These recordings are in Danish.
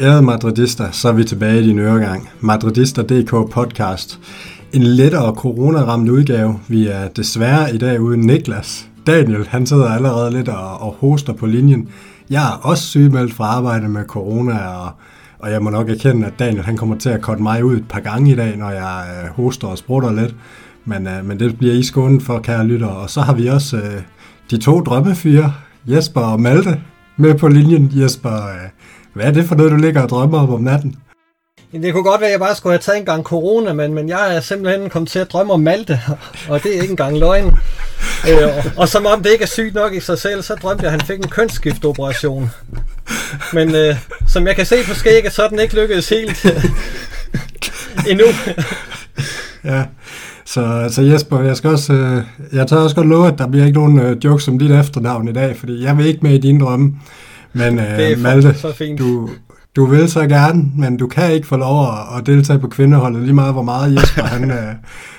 Ærede madridister, så er vi tilbage i din øregang. Madridister.dk podcast. En lettere coronaramt udgave. Vi er desværre i dag uden Niklas. Daniel, han sidder allerede lidt og hoster på linjen. Jeg er også sygemeldt fra arbejde med corona, og jeg må nok erkende, at Daniel han kommer til at cutte mig ud et par gange i dag, når jeg hoster og sprutter lidt. Men det bliver I skånet for, kære lytter. Og så har vi også de to drømmefyre, Jesper og Malte, med på linjen. Jesper, hvad er det for noget, du ligger og drømmer om natten? Det kunne godt være, at jeg bare skulle have taget en gang corona, men jeg er simpelthen kommet til at drømme om Malte, og det er ikke engang løgn. Og som om det ikke er sygt nok i sig selv, så drømte jeg, at han fik en kønsskiftoperation. Men som jeg kan se på skægget, så er den ikke lykkedes helt endnu. Ja, så Jesper, jeg tør også godt love, at der bliver ikke nogen jokes om dit efternavn i dag, fordi jeg vil ikke med i dine drømme. Men Malte, du vil så gerne, men du kan ikke få lov at deltage på kvindeholdet, lige meget hvor meget Jesper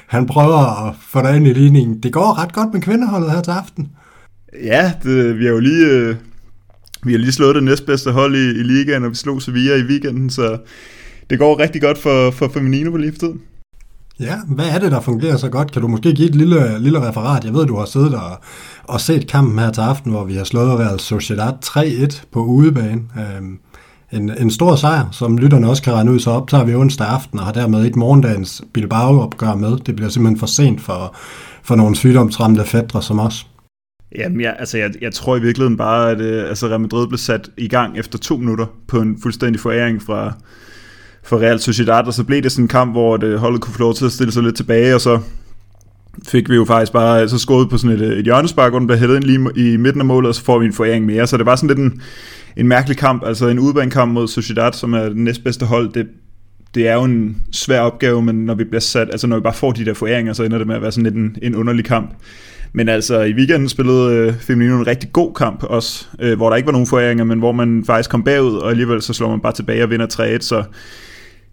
han prøver at få dig ind i ligningen. Det går ret godt med kvindeholdet her til aften. Ja, vi har jo lige slået det næstbedste hold i ligaen, og vi slog Sevilla i weekenden, så det går rigtig godt for Femenino på livet. Ja, hvad er det, der fungerer så godt? Kan du måske give et lille referat? Jeg ved, du har siddet og set kampen her til aften, hvor vi har slået Real Sociedad 3-1 på udebane. En stor sejr, som lytterne også kan regne ud, så optager vi onsdag aften og har dermed ikke morgendagens Bilbao-opgør med. Det bliver simpelthen for sent for nogle sygdomsramte fætre som os. Jamen, jeg tror i virkeligheden bare, at Real Madrid blev sat i gang efter 2 minutter på en fuldstændig foræring fra Real Sociedad, og så blev det sådan en kamp, hvor det holdet kunne få lov til at stille sig lidt tilbage, og så fik vi jo faktisk bare så skåret på sådan et hjørnespark, hvor den blev hættet ind lige i midten af målet, og så får vi en foræring mere, så det var sådan lidt en mærkelig kamp, altså en udebanekamp mod Sociedad, som er det næstbedste hold. Det er jo en svær opgave, men når vi bliver sat, altså når vi bare får de der foræringer, så ender det med at være sådan lidt en underlig kamp. Men altså i weekenden spillede Femenino en rigtig god kamp også, hvor der ikke var nogen foræringer, men hvor man faktisk kom bagud, og alligevel så slår man bare tilbage og vinder 3-1,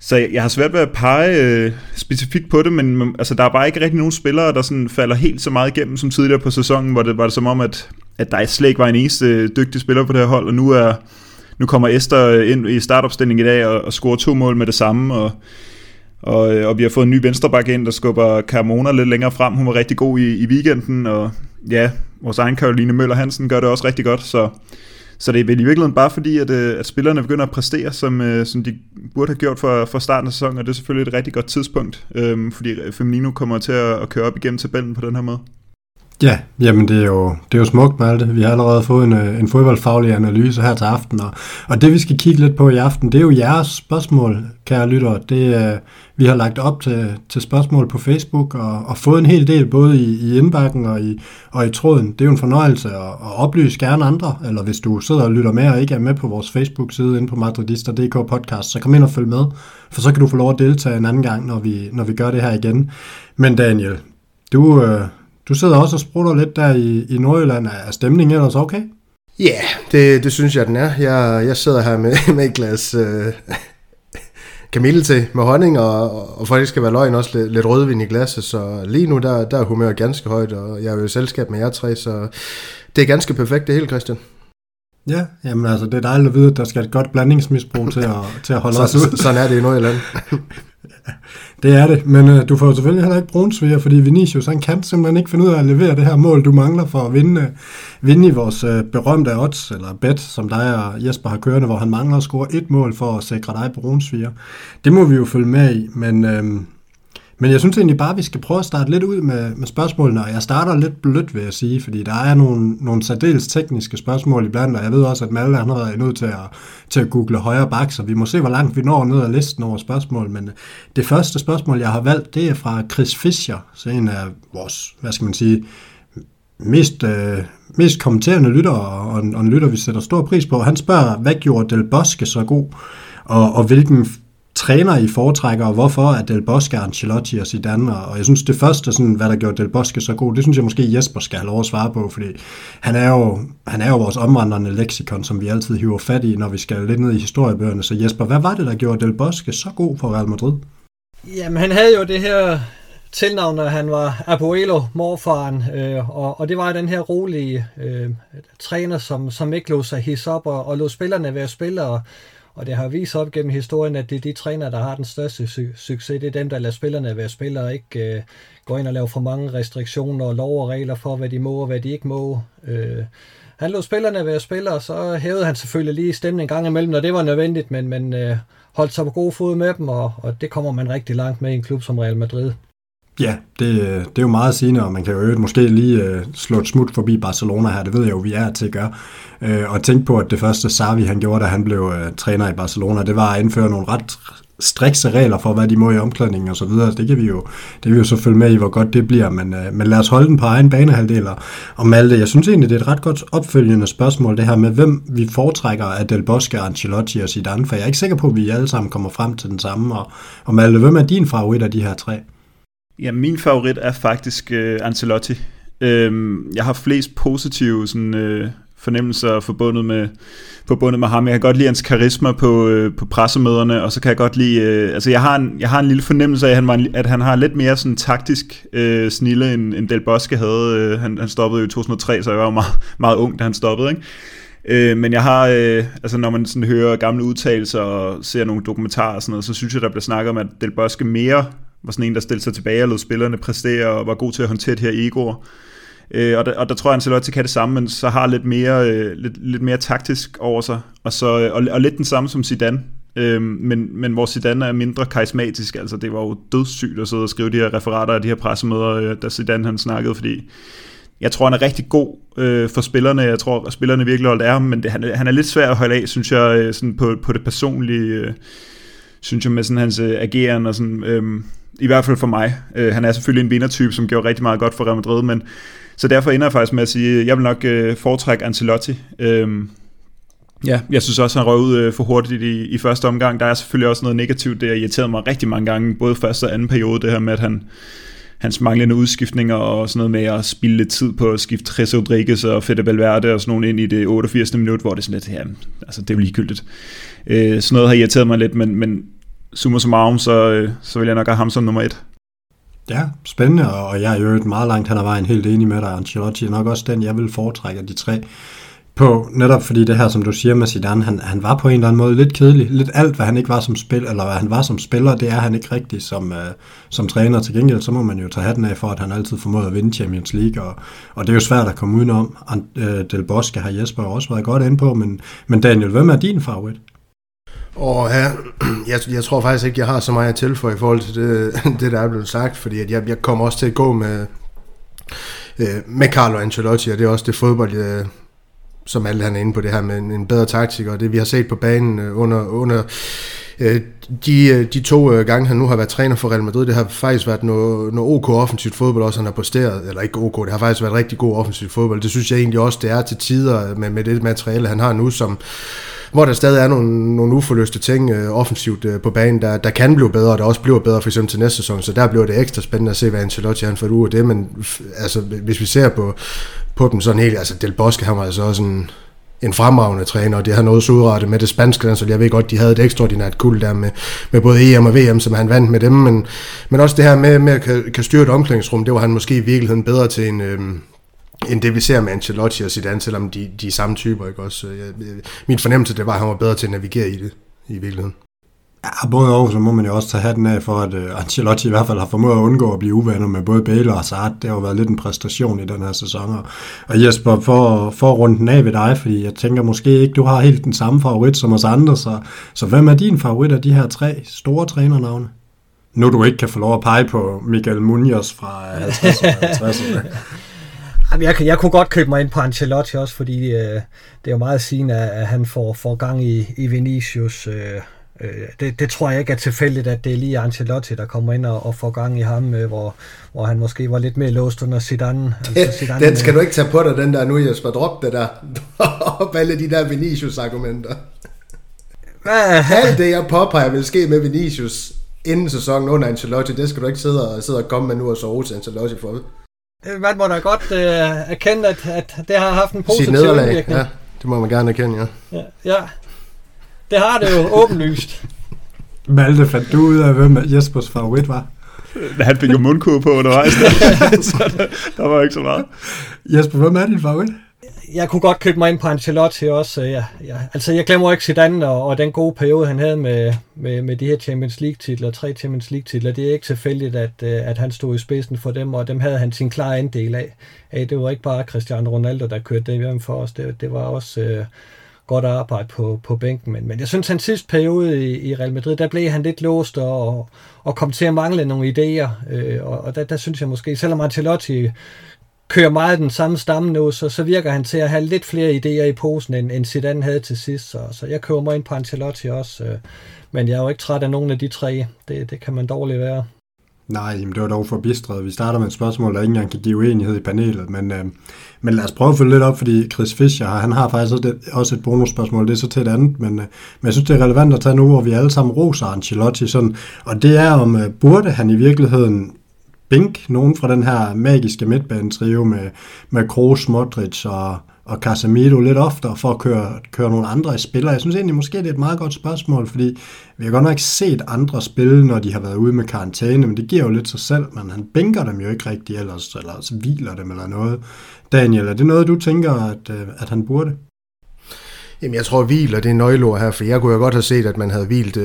Så jeg har svært ved at pege specifikt på det, men altså, der er bare ikke rigtig nogen spillere, der sådan falder helt så meget igennem som tidligere på sæsonen, hvor det var det som om, at der slet ikke var en eneste dygtig spiller på det her hold, og nu kommer Esther ind i startopstillingen i dag og scorer 2 mål med det samme, og vi har fået en ny venstreback ind, der skubber Carmona lidt længere frem. Hun var rigtig god i weekenden, og ja, vores egen Karoline Møller Hansen gør det også rigtig godt, Så det er vel i virkeligheden bare fordi, at spillerne begynder at præstere, som de burde have gjort fra starten af sæsonen, og det er selvfølgelig et rigtig godt tidspunkt, fordi Femenino kommer til at køre op igennem tabellen på den her måde. Ja, jamen det er jo smukt, Malte. Vi har allerede fået en fodboldfaglig analyse her til aften, og det vi skal kigge lidt på i aften, det er jo jeres spørgsmål, kære lyttere. Vi har lagt op til spørgsmål på Facebook og fået en hel del, både i indbakken og i tråden. Det er jo en fornøjelse at oplyse gerne andre, eller hvis du sidder og lytter med og ikke er med på vores Facebook-side inde på Madridister.dk podcast, så kom ind og følg med, for så kan du få lov at deltage en anden gang, når vi gør det her igen. Men Daniel, du sidder også og sprutter lidt der i Nordjylland. Er stemningen ellers okay? Ja, yeah, det synes jeg, den er. Jeg sidder her med et glas kamille til med honning, og for det skal være løgn, også lidt rødvin i glasset. Så lige nu, der er humøret ganske højt, og jeg er jo i selskab med jer tre, så det er ganske perfekt det hele, Christian. Ja, jamen altså, det er dejligt at vide, at der skal et godt blandingsmisbrug til at holde os ud. Sådan er det i Nordjylland. Det er det, men du får selvfølgelig heller ikke brunsviger, fordi Vinicius han kan simpelthen ikke finde ud af at levere det her mål, du mangler for at vinde i vores berømte odds, eller bet, som dig og Jesper har kørende, hvor han mangler at score 1 mål for at sikre dig brunsviger. Det må vi jo følge med i, men jeg synes egentlig bare, at vi skal prøve at starte lidt ud med spørgsmålene, og jeg starter lidt blødt, vil jeg sige, fordi der er nogle særdeles tekniske spørgsmål iblandt, og jeg ved også, at Malte han har været nødt til at google højre bak, så vi må se, hvor langt vi når ned ad listen over spørgsmål, men det første spørgsmål, jeg har valgt, det er fra Chris Fischer, så en af vores, hvad skal man sige, mest kommenterende lyttere, og en lytter, vi sætter stor pris på. Han spørger, hvad gjorde Del Bosque så god, og hvilken træner I foretrækker, og hvorfor er Del Bosque, Ancelotti og Zidane, og jeg synes det første, sådan, hvad der gjorde Del Bosque så god, det synes jeg måske Jesper skal have lov at svare på, fordi han er jo vores omvandrende leksikon, som vi altid hiver fat i, når vi skal lidt ned i historiebøgerne. Så Jesper, hvad var det, der gjorde Del Bosque så god for Real Madrid? Jamen han havde jo det her tilnavn, når han var Abuelo, morfaren, og det var den her rolige træner, som ikke lod sig hisse op og lod spillerne være spillere. Og det har vist op gennem historien, at det er de trænere, der har den største succes. Det er dem, der lader spillerne være spillere og ikke går ind og laver for mange restriktioner og lov og regler for, hvad de må og hvad de ikke må. Han lod spillerne være spillere, og så hævede han selvfølgelig lige stemmen en gang imellem, når det var nødvendigt, men holdt sig på god fod med dem, og det kommer man rigtig langt med i en klub som Real Madrid. Ja, det er jo meget sigende, og man kan jo måske lige slå et smut forbi Barcelona her, det ved jeg jo, vi er til at gøre. Og tænk på, at det første Xavi han gjorde, da han blev træner i Barcelona, det var at indføre nogle ret strikse regler for, hvad de må i omklædningen og så videre. Det kan vi jo så følge med i, hvor godt det bliver, men lad os holde den på egen banehalvdel. Og Malte, jeg synes egentlig, det er et ret godt opfølgende spørgsmål, det her med, hvem vi foretrækker af Del Bosque, Ancelotti og Zidane, for jeg er ikke sikker på, at vi alle sammen kommer frem til den samme. Og Malte, hvem er din favorit af de her tre? Ja, min favorit er faktisk Ancelotti. Jeg har flest positive sådan, fornemmelser forbundet med ham. Jeg kan godt lide hans karisma på pressemøderne, og så kan jeg godt lide... Jeg har en lille fornemmelse af, at han har lidt mere sådan taktisk snille, end Del Bosque havde. Han stoppede jo i 2003, så jeg var jo meget, meget ung, da han stoppede, ikke? Men jeg har, når man sådan hører gamle udtalelser og ser nogle dokumentarer og sådan noget, så synes jeg, der bliver snakket om, at Del Bosque mere... var sådan en, der stillede sig tilbage og lod spillerne præstere og var god til at håndtere de her egoer. Og der tror jeg, Ancelotti kan det samme, men så har lidt mere taktisk over sig. Og lidt den samme som Zidane, men hvor Zidane er mindre karismatisk. Altså det var jo dødssygt at sidde og skrive de her referater af de her pressemøder, da Zidane han snakkede, fordi jeg tror, han er rigtig god for spillerne. Jeg tror, at spillerne virkelig holdt af ham, men han er lidt svær at holde af, synes jeg, sådan på det personlige, synes jeg, med sådan hans ageren og sådan... I hvert fald for mig. Han er selvfølgelig en vindertype, som gjorde rigtig meget godt for Real Madrid, men så derfor ender jeg faktisk med at sige, at jeg vil nok foretrække Ancelotti. Ja, jeg synes også, han røg ud for hurtigt i første omgang. Der er selvfølgelig også noget negativt, det har irriteret mig rigtig mange gange, både første og anden periode, det her med, at hans manglende udskiftninger og sådan noget med at spilde lidt tid på at skifte Tres Rodriguez og Fede Valverde og sådan nogen ind i det 88. minut, hvor det er sådan lidt, ja, altså det er jo ligegyldigt. Sådan noget har irriteret mig lidt, men summa summarum, så vil jeg nok have ham som nummer 1. Ja, spændende, og jeg er jo meget langt hen ad vejen helt enig med dig, Ancelotti er nok også den, jeg vil foretrække af de tre på, netop fordi det her, som du siger med Zidane, han var på en eller anden måde lidt kedelig, lidt alt, hvad han ikke var som spiller, det er han ikke rigtig som træner. Til gengæld, så må man jo tage hatten af for, at han altid formåede at vinde Champions League, og det er jo svært at komme udenom. Del Bosque har Jesper også været godt inde på, men Daniel, hvem er din favorit? Og her, jeg tror faktisk ikke, jeg har så meget at tilføje i forhold til det der er blevet sagt, fordi at jeg kommer også til at gå med Carlo Ancelotti, og det er også det fodbold, som alle han er inde på, det her med en bedre taktik, og det vi har set på banen under de to gange, han nu har været træner for Real Madrid, det har faktisk været noget OK offensivt fodbold, også han har posteret, eller ikke OK, det har faktisk været rigtig god offensivt fodbold, det synes jeg egentlig også, det er til tider med det materiale, han har nu, som hvor der stadig er nogle uforløste ting offensivt på banen, der kan blive bedre, og der også bliver bedre for eksempel til næste sæson, så der bliver det ekstra spændende at se, hvad Ancelotti har fået ud af det, men hvis vi ser på dem sådan helt, altså Del Bosque har altså også en fremragende træner, og det har noget så udrettet med det spanske, så jeg ved godt, de havde et ekstraordinært kul der med både EM og VM, som han vandt med dem, men også det her med at kan styre et omklædningsrum, det var han måske i virkeligheden bedre til end det vi ser med Ancelotti og Zidane, selvom de er samme typer, ikke også? Min fornemmelse, det var, at han var bedre til at navigere i det, i virkeligheden. Ja, både og, så må man jo også tage hatten af for, at Ancelotti i hvert fald har formået at undgå at blive uvenner med både Bale og Hazard. Det har jo været lidt en præstation i den her sæson. Og Jesper, for runden af ved dig, fordi jeg tænker måske ikke, du har helt den samme favorit som os andre, så hvem er din favorit af de her tre store trænernavne? Nu du ikke kan få lov at pege på Miguel Munoz fra 50'erne. Jeg kunne godt købe mig ind på Ancelotti også, fordi det er jo meget sigende, at han får gang i Vinicius. Det tror jeg ikke er tilfældigt, at det er lige Ancelotti, der kommer ind og får gang i ham, hvor han måske var lidt mere låst under Zidane. Zidane den skal du ikke tage på dig, den der nu, Jesper. Drop det der. Drop alle de der Vinicius-argumenter. Alt det, jeg påpeger, vil ske med Vinicius inden sæsonen under Ancelotti. Det skal du ikke sidde og komme med nu og så ro til Ancelotti for det. Man må da godt erkende, at det har haft en positiv indvirkning. Ja, det må man gerne erkende, ja. Ja, det har det jo åbenlyst. Malte, fandt du ud af, hvem Jespers favorit var? Han fik jo mundkur på undervejs, så der var ikke så meget. Jesper, hvem er din favorit? Jeg kunne godt købe mig ind på Ancelotti også. Altså, jeg glemmer ikke Zidane og den gode periode, han havde med de her Champions League-titler, 3 Champions League-titler. Det er ikke tilfældigt, at han stod i spidsen for dem, og dem havde han sin klare andel af. Det var ikke bare Cristiano Ronaldo, der kørte det hjem for os. Det var også godt arbejde på bænken. Men jeg synes, hans sidste periode i Real Madrid, der blev han lidt låst og kom til at mangle nogle idéer. Og der synes jeg måske, selvom Ancelotti kører meget den samme stamme nu, så virker han til at have lidt flere idéer i posen, end Zidane havde til sidst. Så jeg køber mig ind på Ancelotti også, men jeg er jo ikke træt af nogen af de tre. Det kan man dårligt være. Nej, jamen det var dog forbistret. Vi starter med et spørgsmål, der ikke engang kan give uenighed i panelet, men lad os prøve at følge lidt op, fordi Chris Fischer, han har faktisk også et bonusspørgsmål, det er så til et andet, men jeg synes, det er relevant at tage nu, hvor vi alle sammen roser Ancelotti, sådan, og det er, om burde han i virkeligheden bænke nogen fra den her magiske midtbanetrio med Kroos, Modric og Casemiro lidt oftere for at køre nogle andre spillere. Jeg synes egentlig måske, det er et meget godt spørgsmål, fordi vi har godt nok set andre spille, når de har været ude med karantæne, men det giver jo lidt sig selv, men han bænker dem jo ikke rigtig ellers, eller så hviler dem eller noget. Daniel, er det noget, du tænker, at han burde? Jamen, jeg tror, hvil, og det er nøgleord her, for jeg kunne jo godt have set, at man havde hvilt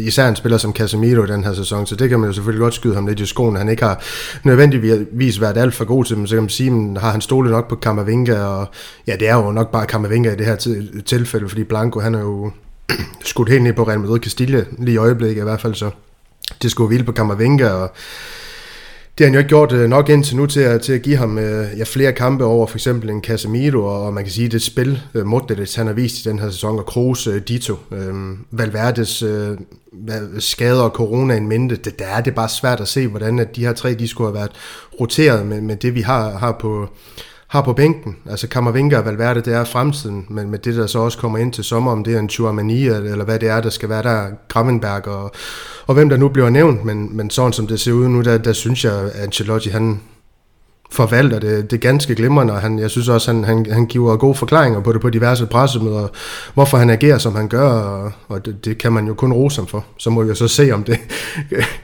især en spiller som Casemiro i den her sæson, så det kan man jo selvfølgelig godt skyde ham lidt i skoen. Han ikke har nødvendigvis været alt for god til dem, så kan man sige, men har han stolet nok på Camavinga, og ja, det er jo nok bare Camavinga i det her tilfælde, fordi Blanco, han er jo skudt helt ned på Real Madrid Castilla lige i øjeblikket i hvert fald, så det skulle hvile på Camavinga, og det har han jo ikke gjort nok indtil nu til at give ham flere kampe over for eksempel en Casemiro, og man kan sige, det spil Modric, han har vist i den her sæson, og Kroos, Dito, Valverdes skader og corona i mente, der er det bare svært at se, hvordan at de her tre, de skulle have været roteret med det, vi har på bænken. Altså Camavinga og Valverde, det er fremtiden, men med det, der så også kommer ind til sommer, om det er en Tchouaméni, eller hvad det er, der skal være der, Gravenberg, og hvem der nu bliver nævnt, men sådan som det ser ud nu, der synes jeg, at Ancelotti, han forvalter det ganske glimrende, og jeg synes også, han giver gode forklaringer på det på diverse pressemøder, hvorfor han agerer, som han gør, og det kan man jo kun rose ham for. Så må vi jo så se, om det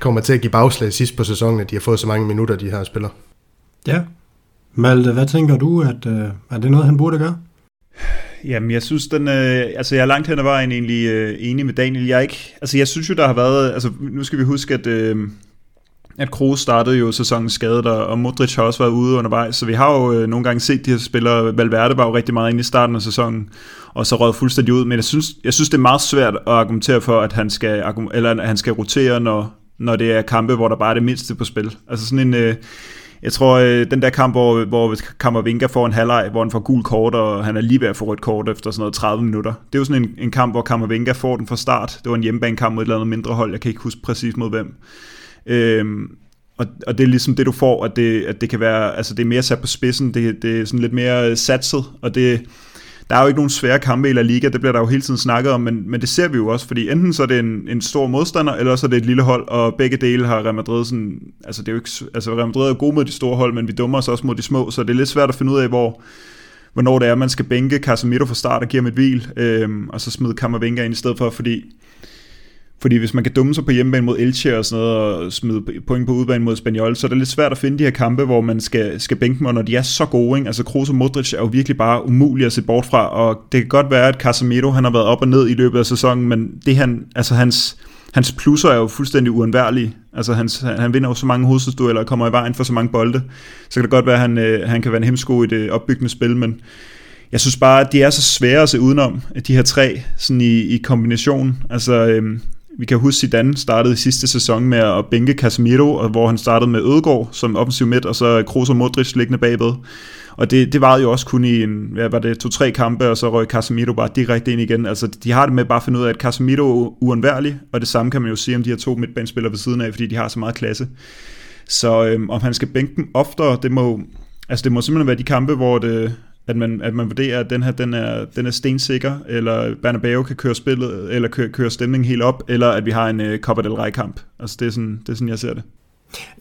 kommer til at give bagslag sidst på sæsonen, at de har fået så mange minutter, de her spillere. Ja, Malte, hvad tænker du, at er det noget, han burde gøre? Jamen, jeg synes, jeg er langt hen ad vejen egentlig enig med Daniel. Jeg er ikke, altså, jeg synes jo, der har været, altså, nu skal vi huske, at Kroos startede jo sæsonen skadet, og Modric har også været ude undervejs, så vi har jo nogle gange set de her spillere. Valverde var jo rigtig meget inde i starten af sæsonen, og så røg fuldstændig ud, men jeg synes, det er meget svært at argumentere for, at han skal rotere, når det er kampe, hvor der bare er det mindste på spil. Altså sådan en... Jeg tror, den der kamp, hvor Camavinga får en halvleg, hvor han får gul kort, og han er lige ved at få rødt kort efter sådan noget 30 minutter. Det er jo sådan en kamp, hvor Camavinga får den fra start. Det var en hjemmebanekamp mod et eller andet mindre hold. Jeg kan ikke huske præcis mod hvem. Og det er ligesom det, du får, at det kan være... Altså, det er mere sat på spidsen. Det er sådan lidt mere satset, og det... Der er jo ikke nogen svære kampe i La Liga, det bliver der jo hele tiden snakket om, men det ser vi jo også, fordi enten så er det en stor modstander, eller så er det et lille hold, og begge dele har Real Madrid sådan, altså det er jo ikke, altså Real Madrid er god mod de store hold, men vi dummer os også mod de små, så det er lidt svært at finde ud af, hvornår det er, man skal bænke Casemiro fra start og give ham et hvil, og så smide Camavinga ind i stedet for, fordi hvis man kan dumme sig på hjemmebane mod Elche og sådan noget, og smide point på udebane mod Espanyol, så er det lidt svært at finde de her kampe, hvor man skal bænke dem, og når de er så gode, ikke? Altså Kroos og Modric er jo virkelig bare umulige at se bort fra, og det kan godt være, at Casemiro, han har været op og ned i løbet af sæsonen, men det han, altså hans plusser er jo fuldstændig uundværlige. Altså han vinder jo så mange hovedstødsdueller og kommer i vejen for så mange bolde, så kan det godt være, at han kan være en hemsko i det opbyggende spil, men jeg synes bare, at de er så svære at se udenom, de her tre, sådan i kombination. Altså vi kan huske, Zidane startede sidste sæson med at bænke Casemiro, hvor han startede med Ødegaard som offensiv midt, og så Kroos og Modric liggende bagved. Og det varede jo også kun i 2-3 kampe, og så røg Casemiro bare direkte ind igen. Altså, de har det med bare at finde ud af, at Casemiro er uundværlig, og det samme kan man jo sige om de her to midtbanespillere ved siden af, fordi de har så meget klasse. Så om han skal bænke dem oftere, det må simpelthen være de kampe, hvor det... At man vurderer, at den her den er stensikker, eller Bernabeu kan køre spillet, eller køre stemningen helt op, eller at vi har en Copa del Rey kamp. Altså det er sådan jeg ser det.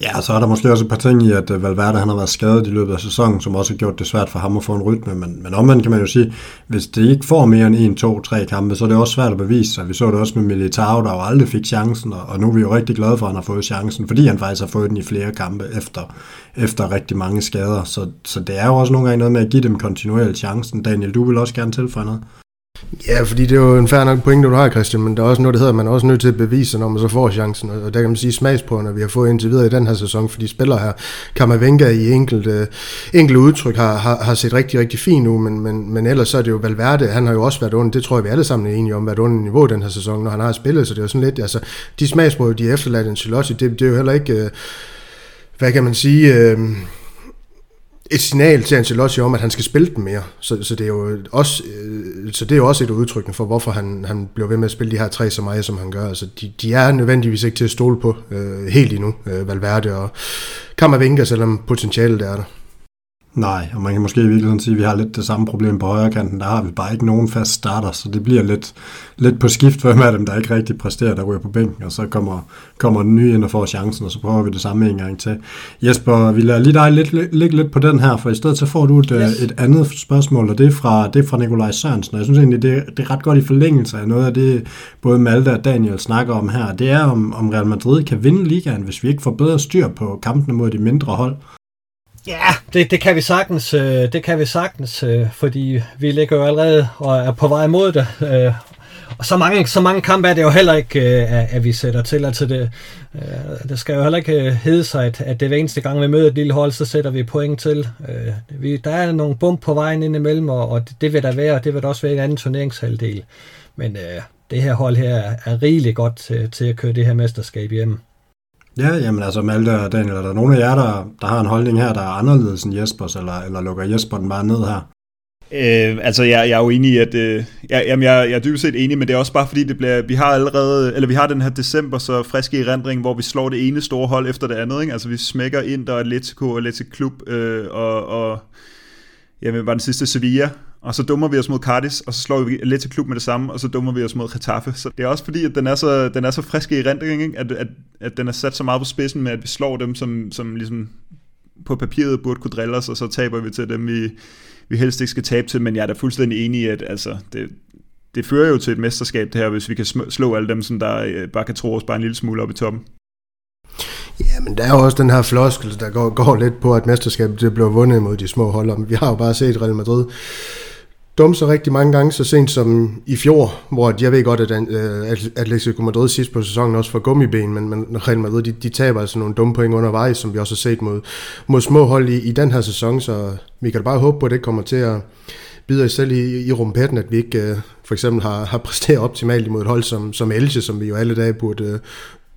Ja, og så er der måske også et par ting i, at Valverde han har været skadet i løbet af sæsonen, som også har gjort det svært for ham at få en rytme, men omvendt kan man jo sige, hvis det ikke får mere end 1, 2, 3 kampe, så er det også svært at bevise sig. Vi så det også med Militão, der jo aldrig fik chancen, og nu er vi jo rigtig glade for, at han har fået chancen, fordi han faktisk har fået den i flere kampe efter rigtig mange skader. Så det er jo også nogle gange noget med at give dem kontinuerligt chancen. Daniel, du vil også gerne tilføje noget? Ja, fordi det er jo en fair nok pointe, du har, Christian, men der er også noget, der hedder, at man er også nødt til at bevise, når man så får chancen, og der kan man sige smagsprøverne, vi har fået indtil videre i den her sæson, fordi spillere her, Camavinga i enkelte udtryk har set rigtig, rigtig fint nu, men ellers så er det jo Valverde, han har jo også været under, det tror jeg, vi alle sammen er enige om, været under niveau den her sæson, når han har spillet, så det er jo sådan lidt, altså, de smagsprøver, de efterladt Ancelotti, det er jo heller ikke, hvad kan man sige... et signal til Ancelotti om, at han skal spille den mere. Så det er jo også, et udtryk for, hvorfor han bliver ved med at spille de her tre så meget, som han gør. Altså, de er nødvendigvis ikke til at stole på helt endnu, Valverde og Camavinga, selvom potentialet er der. Nej, og man kan måske i virkeligheden sige, at vi har lidt det samme problem på højrekanten. Der har vi bare ikke nogen fast starter, så det bliver lidt på skift, hvem af dem, der ikke rigtig præsterer, der ryger på bænken, og så kommer den nye ind og får chancen, og så prøver vi det samme en gang til. Jesper, vi lader lige dig ligge lidt på den her, for i stedet så får du et andet spørgsmål, og det er fra Nikolaj Sørensen, og jeg synes egentlig, det er ret godt i forlængelse af noget af det, både Malte og Daniel snakker om her. Det er, om Real Madrid kan vinde ligaen, hvis vi ikke får bedre styr på kampene mod de mindre hold. Ja, det kan vi sagtens, fordi vi ligger jo allerede og er på vej mod det. Og så mange kampe er det jo heller ikke, at vi sætter til. Altså det skal jo heller ikke hedde sig, at det hver eneste gang vi møder et lille hold, så sætter vi point til. Der er nogle bump på vejen indimellem, og det vil der være, og det vil der også være i en anden turneringshalvdel. Men det her hold her er rigeligt godt til at køre det her mesterskab hjemme. Ja, jamen altså Malte og Daniel, er der nogen af jer, der har en holdning her, der er anderledes end Jespers, eller lukker Jesper den bare ned her? Jeg er jo enig i, at jeg er dybest set enig, men det er også bare fordi, vi har den her december så friske erindring, hvor vi slår det ene store hold efter det andet, ikke? Altså vi smækker Inter, Atletico og Athletic Club, var den sidste Sevilla, og så dummer vi os mod Cardis, og så slår vi Athletic Club med det samme, og så dummer vi os mod Getafe. Så det er også fordi, at den er så frisk i erindringen, at den er sat så meget på spidsen med, at vi slår dem, som ligesom på papiret burde kunne drille os, og så taber vi til dem, vi helst ikke skal tabe til. Men jeg er da fuldstændig enig i, at altså, det fører jo til et mesterskab det her, hvis vi kan slå alle dem, som der bare kan tro os bare en lille smule op i toppen. Ja, men der er jo også den her floskel, der går lidt på, at mesterskabet det bliver vundet mod de små holder. Men vi har jo bare set Real Madrid dumser rigtig mange gange, så sent som i fjor, hvor jeg ved godt, at Atletico Madrid sidst på sæsonen også får gummiben, men Real Madrid, de taber altså nogle dumme point undervejs, som vi også har set mod små hold i den her sæson, så vi kan bare håbe på, at det kommer til at bide selv i rumpetten, at vi ikke for eksempel har præsteret optimalt imod et hold som Elche, som vi jo alle dage burde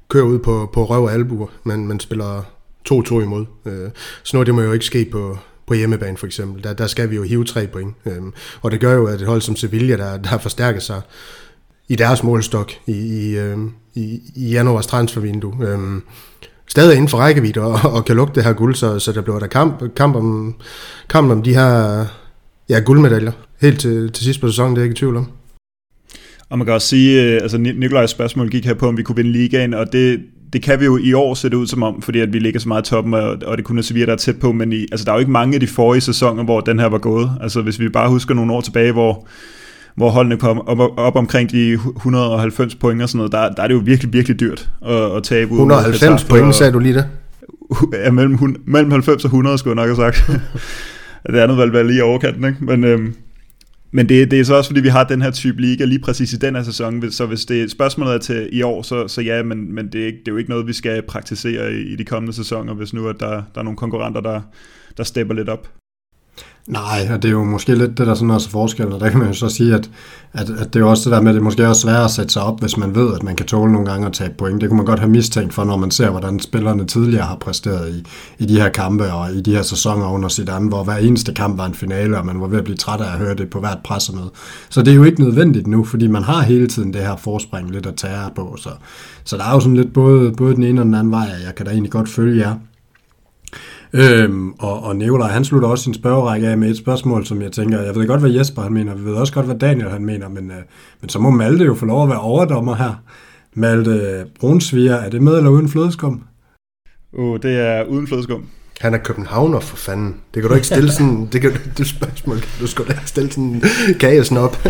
kører ud på røv og albuer, men man spiller 2-2 imod. Så noget, det må jo ikke ske på hjemmebane for eksempel. Der skal vi jo hive 3 point. Og det gør jo, at et hold som Sevilla, der forstærker sig i deres målstok i januars transfervindue, stadig inden for rækkevidde og kan lukke det her guld, så der bliver der kamp om de her guldmedaljer. Helt til sidst på sæsonen, det er jeg ikke i tvivl om. Og man kan også sige, altså Nikolajs spørgsmål gik her på, om vi kunne vinde ligaen, og det kan vi jo i år sætte ud som om, fordi at vi ligger så meget toppen, og det kunne Sevilla, der er tæt på, men der er jo ikke mange af de forrige sæsoner, hvor den her var gået. Altså hvis vi bare husker nogle år tilbage, hvor holdene kom op omkring de 190 point og sådan noget, der er det jo virkelig, virkelig dyrt at tabe ud. 190 point, sagde du lige der? Ja, mellem 90 og 100, skulle jeg nok have sagt. Det andet valg var lige i overkanten, ikke? Men det er så også, fordi vi har den her type liga lige præcis i den her sæson, så hvis det spørgsmålet er til i år, så ja, men det er jo ikke noget, vi skal praktisere i de kommende sæsoner, hvis nu at der er nogle konkurrenter, der stepper lidt op. Nej, og det er jo måske lidt det, der sådan også er forskellen, og der kan man jo så sige, at det er også det der med, at det måske også er sværere at sætte sig op, hvis man ved, at man kan tåle nogle gange at tage point. Det kunne man godt have mistænkt for, når man ser, hvordan spillerne tidligere har præsteret i de her kampe og i de her sæsoner under Zidane, hvor hver eneste kamp var en finale, og man var ved at blive træt af at høre det på hvert pressemøde. Så det er jo ikke nødvendigt nu, fordi man har hele tiden det her forspring lidt at tage på. Så der er jo sådan lidt både den ene og den anden vej, og jeg kan da egentlig godt følge jer. Og Nicolaj, han slutter også sin spørgerække af med et spørgsmål, som jeg tænker, jeg ved godt, hvad Jesper han mener, vi ved også godt, hvad Daniel han mener, men så må Malte jo få lov at være overdommer her. Malte, Brunsviger, er det med eller uden flødeskum? Det er uden flødeskum. Han er københavner for fanden. Det kan du ikke stille sådan, det kan du spørgsmål. Du skal da stille sådan kagesnop.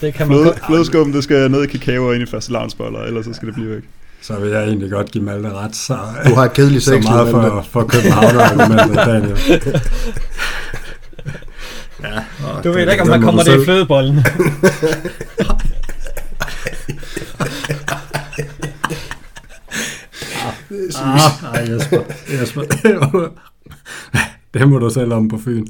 Det kan man godt. Flødeskum, det skal ned i kakao og ind i fastelavnsboller, ellers så skal det blive væk. Så vil jeg egentlig godt give Malte ret. Så, du har et kedeligt sex. Så meget for københavner-argumentet, Daniel. Ja. Du ved ikke, om der kommer det i flødebollen. Nej, Jesper. Det må du selv om på Fyn.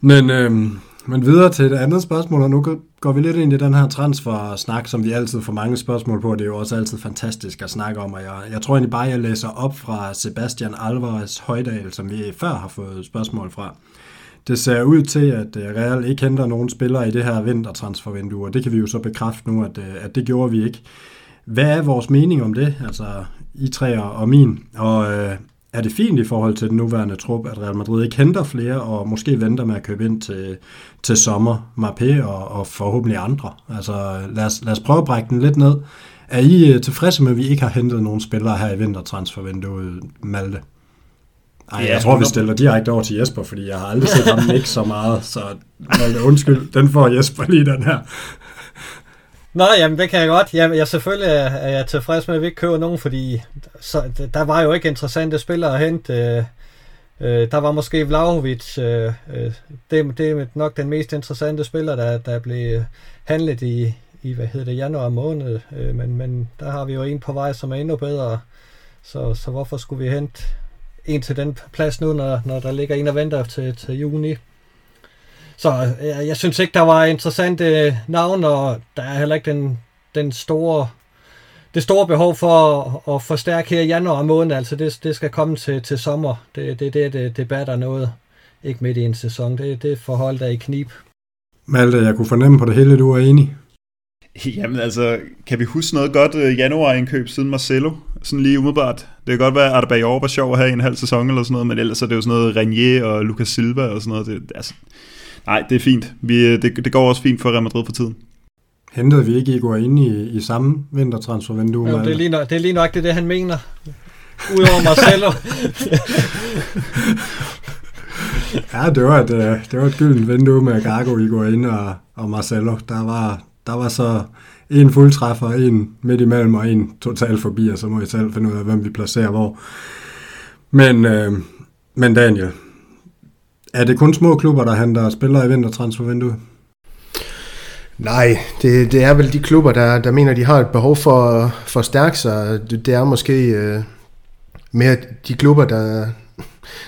Men videre til et andet spørgsmål, og nu går vi lidt ind i den her transfer-snak, som vi altid får mange spørgsmål på, og det er jo også altid fantastisk at snakke om, og jeg tror egentlig bare, jeg læser op fra Sebastian Alvarez Højdal, som vi før har fået spørgsmål fra. Det ser ud til, at Real ikke henter nogen spillere i det her vintertransfervindue, og det kan vi jo så bekræfte nu, at det gjorde vi ikke. Hvad er vores mening om det, altså I tre og min, og er det fint i forhold til den nuværende trup, at Real Madrid ikke henter flere, og måske venter med at købe ind til sommer, Mbappé og forhåbentlig andre? Altså lad os prøve at brække den lidt ned. Er I tilfredse med, at vi ikke har hentet nogen spillere her i vintertransfervinduet, Malte? Ej, ja, jeg tror, vi stiller direkte over til Jesper, fordi jeg har aldrig set ham ikke så meget, så Malte, undskyld, den får Jesper lige den her. Nå, jamen det kan jeg godt. Jeg selvfølgelig er jeg tilfreds med, at vi ikke køber nogen, fordi der var jo ikke interessante spillere at hente. Der var måske Vlahovic. Det er nok den mest interessante spiller, der blev handlet i januar måned. Men der har vi jo en på vej, som er endnu bedre. Så hvorfor skulle vi hente en til den plads nu, når der ligger en og venter til juni? Så jeg synes ikke, der var interessante navn, og der er heller ikke det store behov for at forstærke her i januar måned. Altså det skal komme til sommer. Det batter noget. Ikke midt i en sæson. Det forhold, der er i knib. Malte, jeg kunne fornemme på det hele, du er enig. Jamen altså, kan vi huske noget godt januarindkøb siden Marcelo? Sådan lige umiddelbart. Det kan godt være, at Arbeyor var sjov at have i en halv sæson eller sådan noget, men ellers er det jo sådan noget Renier og Lucas Silva og sådan noget. Nej, det er fint. Det går også fint for Real Madrid for tiden. Hentede vi ikke Igor ind i samme vintertransfervindue? Jo, det er lige nok det, han mener. Udover Marcelo. Ja, det var et gyldent vindue med Gago, Igor ind og Marcelo. Der var så en fuldtræffer, en midt imellem og en total forbi, og så må I selv finde ud af, hvem vi placerer hvor. Men Daniel... Er det kun små klubber, der henter spillere i vintertransfervinduet? Nej, det er vel de klubber, der mener, de har et behov for at forstærke sig. Det er måske mere de klubber,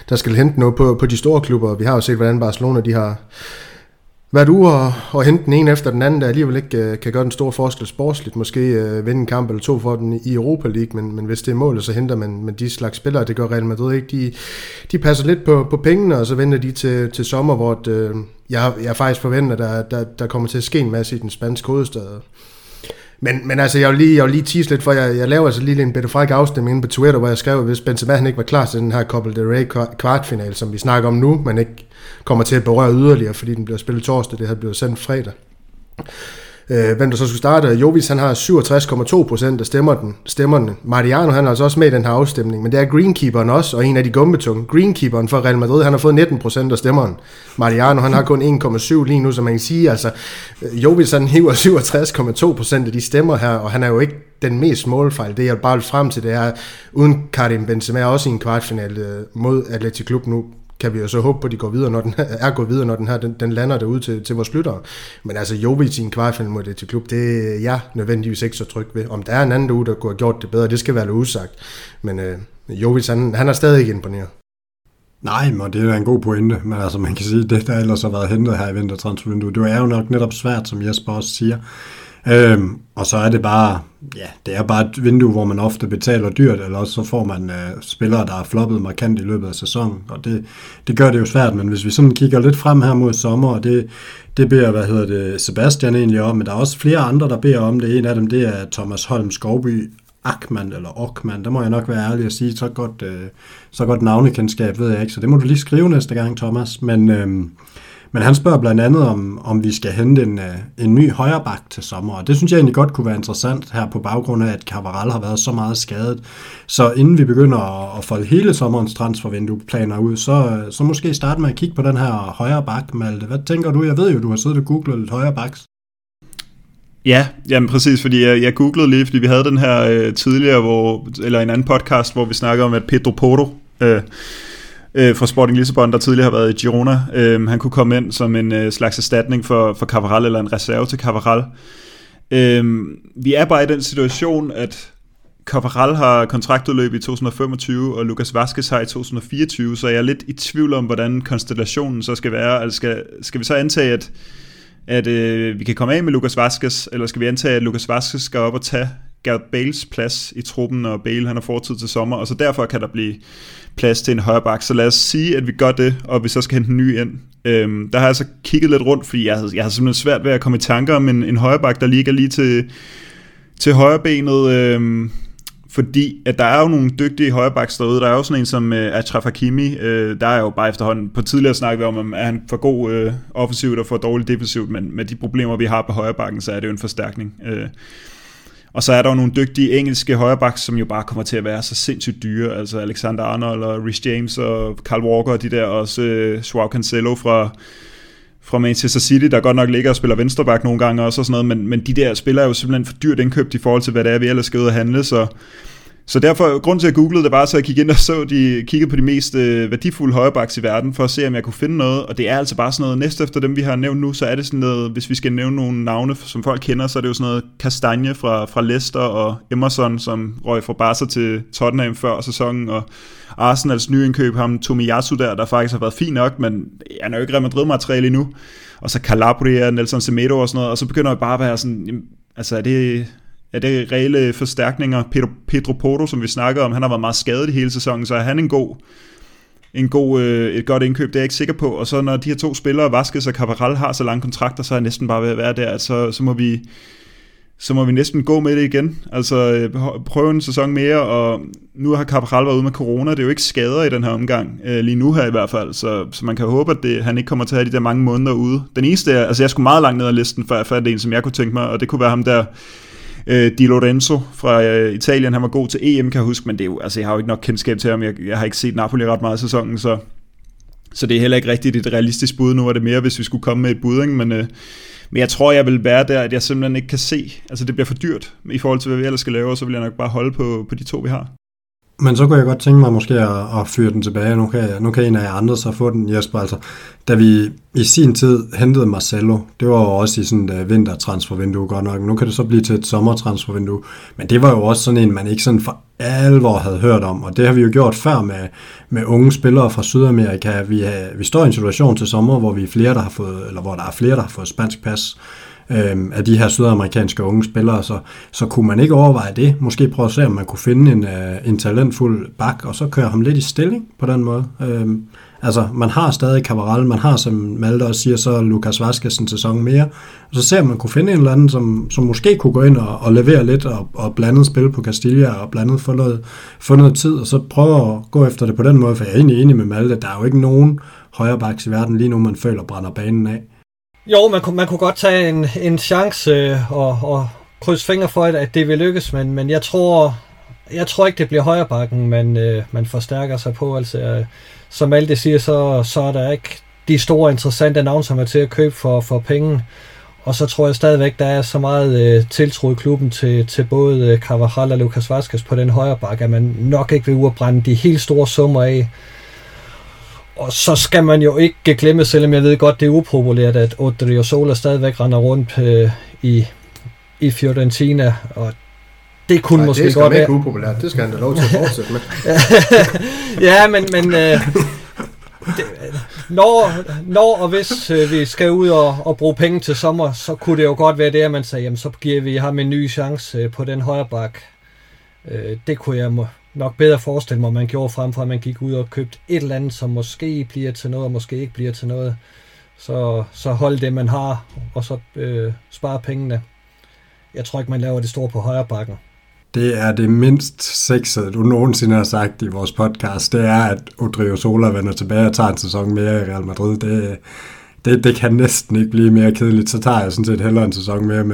der skal hente noget på de store klubber. Vi har jo set, hvordan Barcelona de har været ude og hente den ene efter den anden, der alligevel ikke kan gøre den store forskel sportsligt. Måske vinde en kamp eller to for den i Europa League, men hvis det er målet, så henter man med de slags spillere. Det gør Real Madrid ikke. De passer lidt på pengene, og så venter de til sommer, hvor jeg faktisk forventer, der kommer til at ske en masse i den spanske hovedstad. Men altså, jeg vil lige tease lidt, for jeg laver altså lige en bitte fræk afstemning inde på Twitter, hvor jeg skrev, at hvis Benzema han ikke var klar til den her Copa del Rey kvartfinale, som vi snakker om nu, men ikke kommer til at berøre yderligere, fordi den bliver spillet torsdag, det her bliver sendt fredag. Hvem der så skulle starte? Jović, han har 67,2% af stemmerne. Mariano, han er altså også med i den her afstemning, men det er greenkeeperen også, og en af de gumbetunge. Greenkeeperen for Real Madrid, han har fået 19% af stemmerne. Mariano, han har kun 1,7 lige nu, som man kan sige. Altså, Jović, han hiver 67,2% af de stemmer her, og han er jo ikke den mest målfejl. Det jeg bare vil frem til, det er, uden Karim Benzema også i en kvartfinale mod Athletic Club nu, kan vi jo så håbe på, at de går videre, når den lander derude til vores lyttere. Men altså, Jović i en kvartfinal mod det til klub, det er jeg nødvendigvis ikke så tryg ved. Om der er en anden uge, der kunne have gjort det bedre, det skal være lidt usagt. Men Jović, han er stadig ikke imponeret. Nej, men det er en god pointe. Men altså, man kan sige, at det, der ellers har været hentet her i vintertransfervinduet, det er jo nok netop svært, som Jesper også siger. Og så er det bare, ja, det er bare et vindue, hvor man ofte betaler dyrt, eller også så får man spillere, der har floppet markant i løbet af sæsonen, og det gør det jo svært, men hvis vi sådan kigger lidt frem her mod sommer, og det beder, Sebastian egentlig om, men der er også flere andre, der beder om det. En af dem, det er Thomas Holm Skovby Ackmann, eller Ockmann, der må jeg nok være ærlig at sige, så godt navnekendskab ved jeg ikke, så det må du lige skrive næste gang, Thomas, men... Men han spørger blandt andet, om vi skal hente en ny højreback til sommer, og det synes jeg egentlig godt kunne være interessant her på baggrund af, at Carvajal har været så meget skadet. Så inden vi begynder at folde hele sommerens transfervindueplaner ud, så måske starte med at kigge på den her højreback, Malte. Hvad tænker du? Jeg ved jo, du har siddet og googlet lidt højrebacks. Ja, jamen præcis, fordi jeg googlede lige, fordi vi havde den her tidligere, eller en anden podcast, hvor vi snakkede om, at Pedro Porro fra Sporting Lissabon, der tidligere har været i Girona, han kunne komme ind som en slags erstatning for Carvajal, eller en reserve til Carvajal. Vi er bare i den situation, at Carvajal har kontraktudløb i 2025, og Lucas Vázquez har i 2024, så jeg er lidt i tvivl om, hvordan konstellationen så skal være. Altså, skal vi så antage, at vi kan komme af med Lucas Vázquez, eller skal vi antage, at Lucas Vázquez skal op og tage Gareth Bales plads i truppen, og Bale han har fortid til sommer, og så derfor kan der blive plads til en højreback. Så lad os sige, at vi gør det, og vi så skal hente en ny ind. Der har jeg så kigget lidt rundt, fordi jeg har simpelthen svært ved at komme i tanker om en højreback, der ligger lige til højrebenet, fordi at der er jo nogle dygtige højrebacks derude. Der er jo sådan en som Achraf Hakimi, der er jo bare efterhånden, på tidligere snakkede vi om, at han for god offensivt og for dårligt defensivt, men med de problemer, vi har på højrebacken, så er det jo en forstærkning. Og så er der jo nogle dygtige engelske højrebacks, som jo bare kommer til at være så sindssygt dyre, altså Alexander Arnold og Rhys James og Kyle Walker og de der, også Joao Cancelo fra Manchester City, der godt nok ligger og spiller venstreback nogle gange også og sådan noget, men de der spillere er jo simpelthen for dyrt indkøbt i forhold til, hvad det er, vi ellers skal ud og handle, så derfor, grunden til at googlede det bare, så jeg kiggede ind og kiggede på de mest værdifulde højrebacks i verden, for at se, om jeg kunne finde noget, og det er altså bare sådan noget, næst efter dem, vi har nævnt nu, så er det sådan noget, hvis vi skal nævne nogle navne, som folk kender, så er det jo sådan noget Castagne fra Leicester, og Emerson, som røg fra Barca til Tottenham før sæsonen, og Arsenals nye indkøb, ham Tomiyasu der faktisk har været fint nok, men han er jo ikke Real Madrid-materiale endnu, og så Calabria, Nelson Semedo og sådan noget, og så begynder jeg bare at være sådan, altså er det reelle forstærkninger? Pedro Porro, som vi snakkede om, han har været meget skadet i hele sæsonen, så er han et godt indkøb, det er jeg ikke sikker på. Og så når de her to spillere, Vázquez og Carvajal, har så lange kontrakter, så er jeg næsten bare ved at være der, at så må vi næsten gå med det igen. Altså prøve en sæson mere, og nu har Carvajal været ude med corona, det er jo ikke skader i den her omgang, lige nu her i hvert fald, så man kan håbe, at han ikke kommer til at have de der mange måneder ude. Den eneste er, altså jeg skulle meget langt ned ad listen, før jeg fandt en, som jeg kunne tænke mig, og det kunne være ham der, Di Lorenzo fra Italien, han var god til EM, kan jeg huske, men det er jo, altså, jeg har jo ikke nok kendskab til ham, jeg har ikke set Napoli ret meget i sæsonen, så det er heller ikke rigtigt et realistisk bud, nu er det mere, hvis vi skulle komme med et bud, ikke? Men jeg tror, jeg vil være der, at jeg simpelthen ikke kan se, altså det bliver for dyrt i forhold til, hvad vi ellers skal lave, og så vil jeg nok bare holde på de to, vi har. Men så kunne jeg godt tænke mig måske at fyre den tilbage, nu kan en af jer andre så få den, Jesper, altså, da vi i sin tid hentede Marcelo, det var jo også i sådan et vintertransfervindue godt nok, men nu kan det så blive til et sommertransfervindue, men det var jo også sådan en, man ikke sådan for alvor havde hørt om, og det har vi jo gjort før med unge spillere fra Sydamerika, vi står i en situation til sommer, hvor hvor der er flere, der har fået spansk pas, af de her sydamerikanske unge spillere, så kunne man ikke overveje det. Måske prøve at se, om man kunne finde en talentfuld bak, og så køre ham lidt i stilling på den måde. Altså, man har stadig Carvajal, man har, som Malte også siger, så Lucas Vázquez en sæson mere, og så ser man kunne finde en eller anden, som måske kunne gå ind og levere lidt, og blandet spille på Castilla, og blandet få noget tid, og så prøve at gå efter det på den måde, for jeg er egentlig enig med Malte, der er jo ikke nogen højrebaks i verden lige nu, man føler brænder banen af. Jo, man kunne godt tage en chance og krydse fingre for, at det vil lykkes, men jeg tror ikke, det bliver højrebakken, man forstærker sig på. Altså, som Malte siger, så er der ikke de store interessante navne, som er til at købe for penge. Og så tror jeg stadigvæk, der er så meget tiltro i klubben til både Carvajal og Lucas Vázquez på den højrebakke, at man nok ikke vil udbrænde de helt store summer af. Og så skal man jo ikke glemme, selvom jeg ved godt, det er upopulært, at Odriozola stadigvæk render rundt i Fiorentina, og det kunne måske godt være... det skal ikke upopulært, det skal han da lov til at fortsætte med. Ja, men når og hvis vi skal ud og bruge penge til sommer, så kunne det jo godt være det, at man sagde, jamen så giver vi ham en ny chance på den højre bak. Det kunne jeg nok bedre forestille mig, man gjorde frem for, at man gik ud og købte et eller andet, som måske bliver til noget, og måske ikke bliver til noget. Så hold det, man har, og så spare pengene. Jeg tror ikke, man laver det store på højre bakken. Det er det mindst sexede, du nogensinde har sagt i vores podcast. Det er, at Odriozola vender tilbage og tager en sæson mere i Real Madrid. Det det kan næsten ikke blive mere kedeligt. Så tager jeg sådan set hellere en sæson mere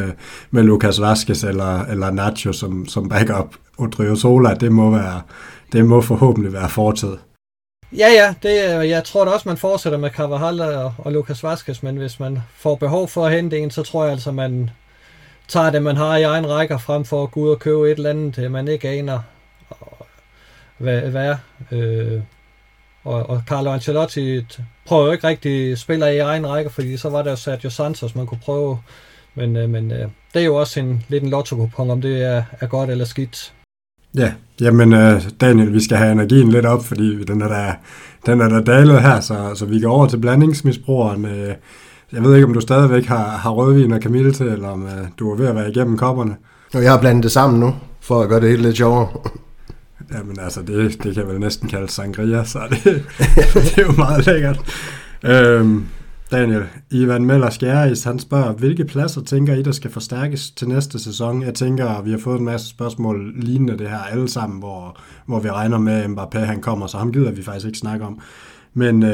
med Lucas Vázquez eller Nacho som backup. Odrio Sola, det må forhåbentlig være fortid. Ja, det, jeg tror da også, man fortsætter med Carvajal og Lucas Vázquez, men hvis man får behov for at hente en, så tror jeg altså, man tager det, man har i egen rækker, frem for at gå ud og købe et eller andet, man ikke aner hvad er. Og Carlo Ancelotti prøver jo ikke rigtig spillere i egen række, fordi så var der jo Sergio Santos, man kunne prøve, men det er jo også lidt en lotto-kupon, om det er godt eller skidt. Ja, jamen Daniel, vi skal have energien lidt op, fordi den er der dalet her, så vi går over til blandingsmisbrugeren. Jeg ved ikke, om du stadigvæk har rødvin og kamille til, eller om du er ved at være igennem kopperne. Jeg har blandet det sammen nu, for at gøre det hele lidt sjovere. Jamen altså, det kan vel næsten kaldes sangria, så det er jo meget lækkert. Daniel, Ivan Møller Skjæris, han spørger, hvilke pladser tænker I, der skal forstærkes til næste sæson? Jeg tænker, vi har fået en masse spørgsmål lignende det her alle sammen, hvor vi regner med, Mbappé han kommer, så ham gider vi faktisk ikke snakke om. Men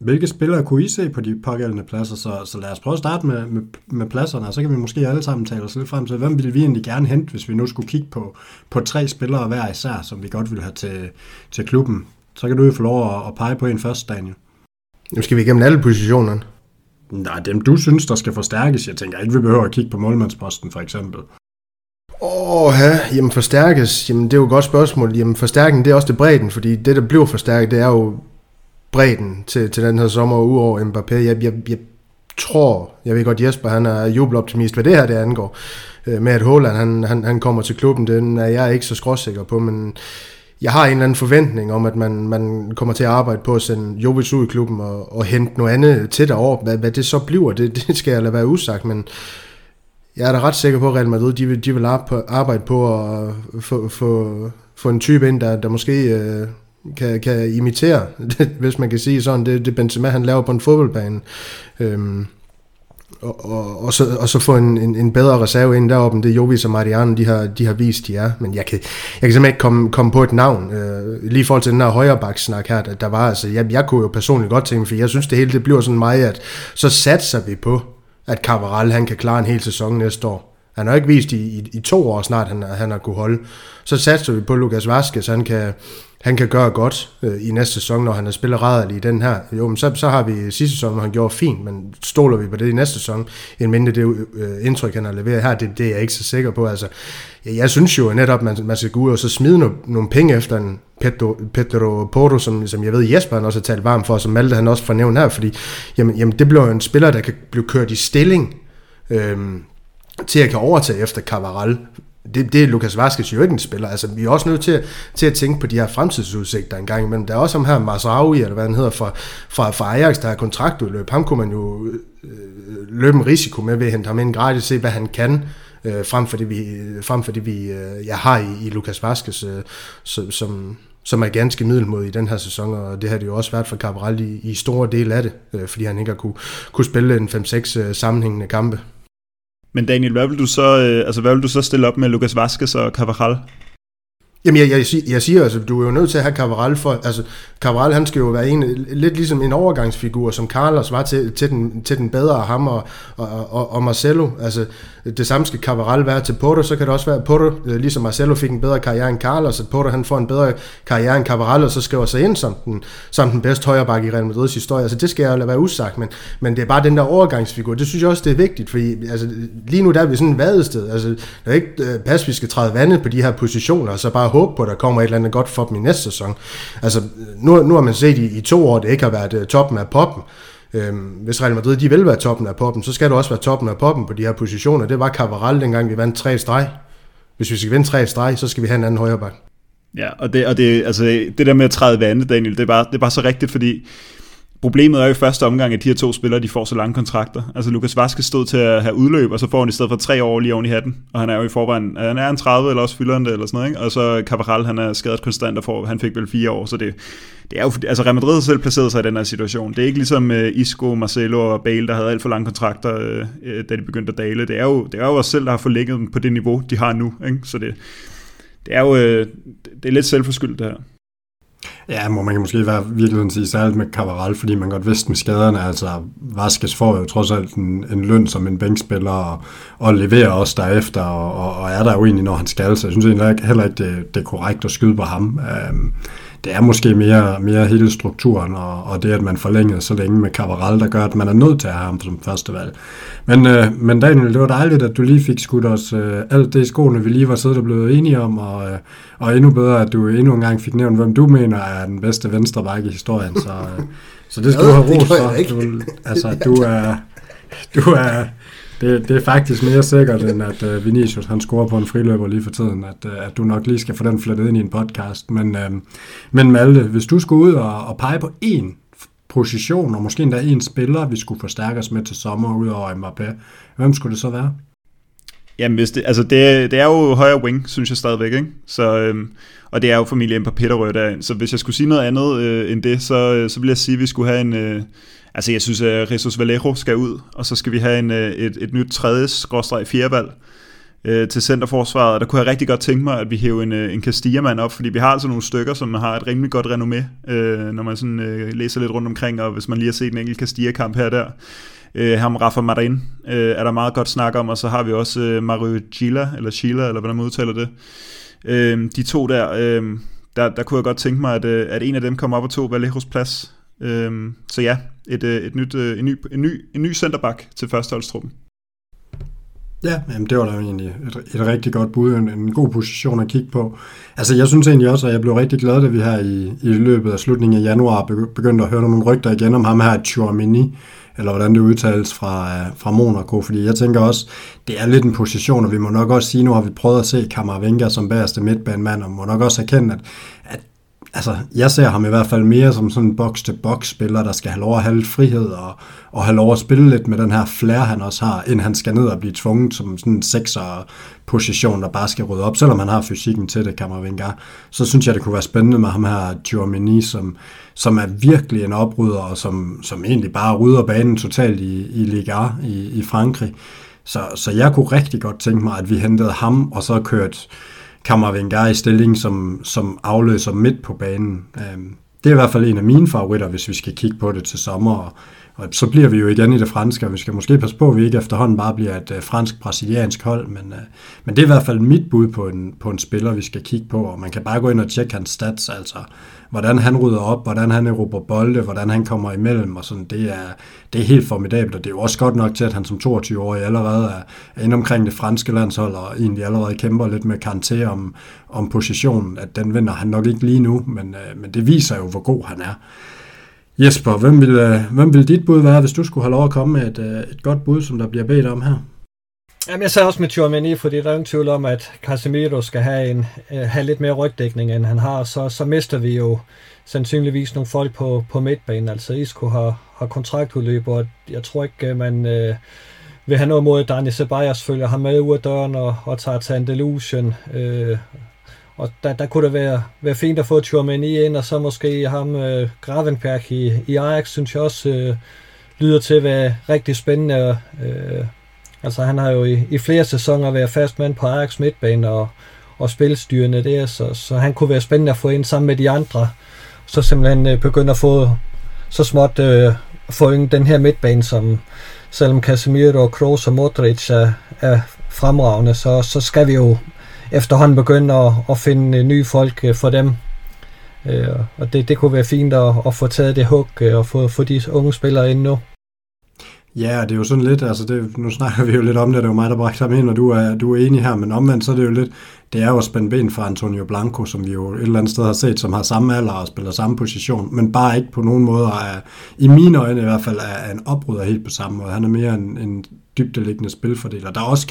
hvilke spillere kunne I se på de pågældende pladser? Så lad os prøve at starte med pladserne, og så kan vi måske alle sammen tale os lidt frem til, hvem ville vi egentlig gerne hente, hvis vi nu skulle kigge på tre spillere hver især, som vi godt ville have til klubben? Så kan du jo få lov at pege på en først, Daniel. Nu skal vi igennem alle positionerne. Nej, dem du synes, der skal forstærkes. Jeg tænker ikke, vi behøver at kigge på målmandsposten, for eksempel. Jamen forstærkes. Jamen det er jo et godt spørgsmål. Jamen forstærken, det er også det bredden, fordi det, der bliver forstærket, det er jo bredden til den her sommer, udover Mbappé. Jeg tror, jeg ved godt, Jesper, han er jubeloptimist, hvad det her det angår. Med at Haaland, han kommer til klubben, den er jeg ikke så skråsikker på, men jeg har en eller anden forventning om, at man kommer til at arbejde på at sende Jović ud i klubben og hente noget andet til derovre. Hvad det så bliver, det skal jeg lade være usagt, men jeg er da ret sikker på, at Real Madrid de vil arbejde på at få en type ind, der måske kan imitere, hvis man kan sige sådan, det Benzema han laver på en fodboldbane. Og så få en bedre reserve ind deroppe, end det Jović og Mariano, de har vist, de er. Men jeg kan simpelthen ikke komme på et navn. Lige i forhold til den her højrebaks-snak her, der var altså, jeg kunne jo personligt godt tænke, for jeg synes det hele, det bliver sådan meget, at så satser vi på, at Carvajal, han kan klare en hel sæson næste år. Han har ikke vist i 2 år snart, han har kunne holde. Så satser vi på Lucas Vázquez, så han kan gøre godt i næste sæson, når han er spilleret i den her. Jo, men så har vi sidste sæson, hvor han gjorde fint, men stoler vi på det i næste sæson? En mindre det indtryk, han har leveret her, det er jeg ikke så sikker på. Altså, jeg synes jo netop, man skal gå ud og så smide nogle penge efter en Pedro Porro, som jeg ved, Jesper han også har talt varmt for, som Malte han også fornævnt her, fordi jamen, det bliver jo en spiller, der kan blive kørt i stilling til at kan overtage efter Carvajal. Det er Lucas Vázquez jo ikke en spiller. Altså, vi er også nødt til at tænke på de her fremtidsudsigter en gang imellem. Der er også ham her, Masraoui, eller hvad han hedder, fra Ajax, der har kontraktudløb. Ham kunne man jo løbe en risiko med ved at hente ham ind gratis, se hvad han kan, frem for det vi har i Lucas Vázquez, som er ganske middelmodig i den her sæson, og det har det jo også været for Cabral i store dele af det, fordi han ikke har kunne spille en 5-6 sammenhængende kampe. Men Daniel, hvad vil du så stille op med Lucas Vázquez og Carvajal? Jamen jeg siger altså, du er jo nødt til at have Carvajal for, altså Carvajal han skal jo være lidt ligesom en overgangsfigur, som Carlos var til den bedre ham og Marcelo. Altså det samme skal Carvajal være til Porro, så kan det også være Porro, ligesom Marcelo fik en bedre karriere end Carlos, at Porro han får en bedre karriere end Carvajal, og så skriver sig ind som den bedste højreback i Real Madrids historie. Altså det skal jeg jo lade være usagt, men det er bare den der overgangsfigur, det synes jeg også det er vigtigt, fordi altså lige nu der er vi sådan et vadested. Altså det er ikke pas, vi skal træde vandet på de her positioner, så bare håbe på, at der kommer et eller andet godt for dem i næste sæson. Altså, nu har man set i 2 år, det ikke har været toppen af poppen. Hvis Real Madrid, de vil være toppen af poppen, så skal det også være toppen af poppen på de her positioner. Det var Carvajal, dengang vi vandt 3 streg. Hvis vi skal vinde 3 streg, så skal vi have en anden højreback. Ja, og det, altså, det der med at træde vandet, Daniel, det er bare så rigtigt, fordi problemet er jo i første omgang, at de her 2 spillere, de får så lange kontrakter. Altså Lucas Vázquez stod til at have udløb, og så får han i stedet for 3 år lige oven i hatten. Og han er jo i forvejen, han er en 30, eller også fylder han det, eller sådan noget, ikke? Og så Carvajal, han er skadet konstant, og han fik vel 4 år, så det er jo, altså Real Madrid selv placeret sig i den her situation. Det er ikke ligesom Isco, Marcelo og Bale, der havde alt for lange kontrakter, da de begyndte at dale. Det er jo os selv, der har forlægget dem på det niveau, de har nu, ikke? Så det er jo, det er lidt selvforskyldt det her. Ja, må man kan måske være virkelig sige særligt med Carvajal, fordi man godt vidste med skaderne. Altså, Vázquez får jo trods alt en løn som en bænkspiller og leverer også derefter og er der jo egentlig, når han skal. Så jeg synes egentlig heller ikke, det er korrekt at skyde på ham. Det er måske mere hele strukturen og det, at man forlængede så længe med Carvajal, der gør, at man er nødt til at have ham som førstevalg. Men Daniel, det var dejligt, at du lige fik skudt os alt det i skoene, vi lige var siddet og blevet enige om, og endnu bedre, at du endnu en gang fik nævnt, hvem du mener er den bedste venstreback i historien. Så det skal du have ros for. Du er det er faktisk mere sikkert, end at Vinicius han scorer på en friløber lige for tiden, at du nok lige skal få den flettet ind i en podcast. Men Malte, hvis du skulle ud og pege på én position, og måske endda én spiller, vi skulle forstærke os med til sommer ud over Mbappé, hvem skulle det så være? Jamen, hvis det er jo højre wing, synes jeg stadigvæk, ikke? Så, og det er jo familie Mbappé, der rører derind. Så hvis jeg skulle sige noget andet end det, så vil jeg sige, at vi skulle have en... Altså, jeg synes, at Jesus Vallejo skal ud, og så skal vi have et nyt 3./4. valg til centerforsvaret. Og der kunne jeg rigtig godt tænke mig, at vi hæver en Castilla-mand op, fordi vi har altså nogle stykker, som har et rimelig godt renommé, når man sådan læser lidt rundt omkring, og hvis man lige har set en enkelt Castilla-kamp her og der. Ham Rafa Marin er der meget godt snak om, og så har vi også Mario Gila, eller Sheila, eller hvordan man udtaler det. De to der kunne jeg godt tænke mig, at en af dem kommer op og tog Vallejos plads. Så ja, en ny centerback til førsteholdstruppen. Ja, jamen det var da egentlig et rigtig godt bud, en god position at kigge på. Altså jeg synes egentlig også, at jeg blev rigtig glad, da vi her i løbet af slutningen af januar begyndte at høre nogle rygter igen om ham her Tchouaméni, eller hvordan det udtales fra Monaco, fordi jeg tænker også, det er lidt en position, og vi må nok også sige, nu har vi prøvet at se Camavinga som bagerste midtbanemand, og må nok også erkende, at altså, jeg ser ham i hvert fald mere som sådan en box-to-box-spiller, der skal have lov at have lidt frihed og have lov at spille lidt med den her flair, han også har, inden han skal ned og blive tvunget som sådan en 6'er-position, der bare skal rydde op. Selvom han har fysikken til det, Camavinga, så synes jeg, det kunne være spændende med ham her, Tchouaméni, som er virkelig en oprydder, og som egentlig bare rydder banen totalt i Ligue 1 i Frankrig. Så jeg kunne rigtig godt tænke mig, at vi hentede ham, og så kørt Camavinga i stilling som afløser midt på banen. Det er i hvert fald en af mine favoritter, hvis vi skal kigge på det til sommer. Og så bliver vi jo igen i det franske, og vi skal måske passe på, at vi ikke efterhånden bare bliver et fransk-brasiliansk hold, men det er i hvert fald mit bud på en spiller, vi skal kigge på, og man kan bare gå ind og tjekke hans stats, altså hvordan han rydder op, hvordan han erobrer bolde, hvordan han kommer imellem, og sådan, det er helt formidabelt, og det er jo også godt nok til, at han som 22-årig allerede er inde omkring det franske landshold, og egentlig allerede kæmper lidt med Kanté om positionen, at den vinder han nok ikke lige nu, men det viser jo, hvor god han er. Jesper, hvem ville dit bud være, hvis du skulle have lov at komme med et godt bud, som der bliver bedt om her? Jamen, jeg sad også med Tchouaméni, fordi der er ingen tvivl om, at Casemiro skal have lidt mere rygdækning, end han har. Så mister vi jo sandsynligvis nogle folk på midtbanen. Altså, Isco har kontraktudløb, og jeg tror ikke, man vil have noget mod, at Dani Ceballos følger ham med ud af døren og tager til Andalusien. Og der kunne det være fint at få Tchouaméni ind, og så måske ham Gravenberg i Ajax, synes jeg også lyder til at være rigtig spændende. Altså han har jo i flere sæsoner været fast mand på Ajax midtbane og spilstyrende der, så han kunne være spændende at få ind sammen med de andre. Så simpelthen begynde at få så småt få den her midtbane, som selvom Casemiro, Kroos og Modric er fremragende, så skal vi jo efterhånden begynde at finde nye folk for dem. Og det kunne være fint at få taget det hug og få de unge spillere ind nu. Ja, det er jo sådan lidt, altså nu snakker vi jo lidt om det, det er jo mig, der bragte ham ind, og du er enig her, men omvendt så er det jo lidt, det er jo at spænde ben fra Antonio Blanco, som vi jo et eller andet sted har set, som har samme alder og spiller samme position, men bare ikke på nogen måde, i mine øjne i hvert fald, er en oprydder helt på samme måde. Han er mere en dybdeliggende spilfordeler, der også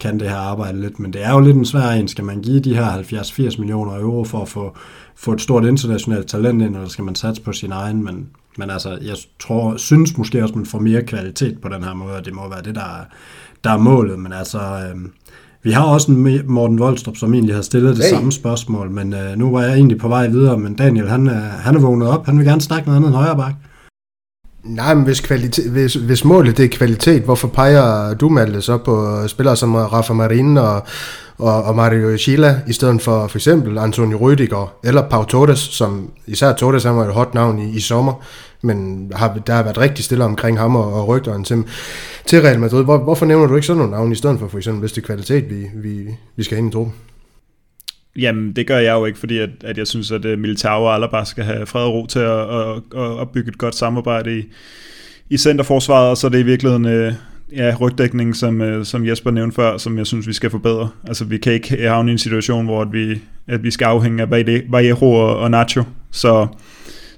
kan det her arbejde lidt, men det er jo lidt en svær en. Skal man give de her 70-80 millioner euro for at få et stort internationalt talent ind, eller skal man satse på sin egen? Men altså, jeg synes måske også, man får mere kvalitet på den her måde, og det må være det, der er målet. Men altså, vi har også en Morten Voldstrup, som egentlig har stillet det samme spørgsmål, men nu var jeg egentlig på vej videre, men Daniel, han er vågnet op, han vil gerne snakke noget andet end højre bak. Nej, men hvis målet det er kvalitet, hvorfor peger du, Malte, så på spillere som Rafa Marin og og Mario Schila, i stedet for for eksempel Antonio Rüdiger eller Pau Torres, som især Torres, han var jo et hot navn i sommer, men der har været rigtig stille omkring ham og rygterne til Real Madrid. Hvorfor nævner du ikke sådan nogle navn i stedet for eksempel, hvis det er kvalitet, vi skal ind i truppen? Jamen, det gør jeg jo ikke, fordi at jeg synes, at Militão og Alaba skal have fred og ro til at opbygge et godt samarbejde i centerforsvaret, og så er det i virkeligheden rygdækningen, som Jesper nævnte før, som jeg synes, vi skal forbedre. Altså, vi kan ikke havne i en situation, hvor at vi skal afhænge af Vallejo og Nacho, så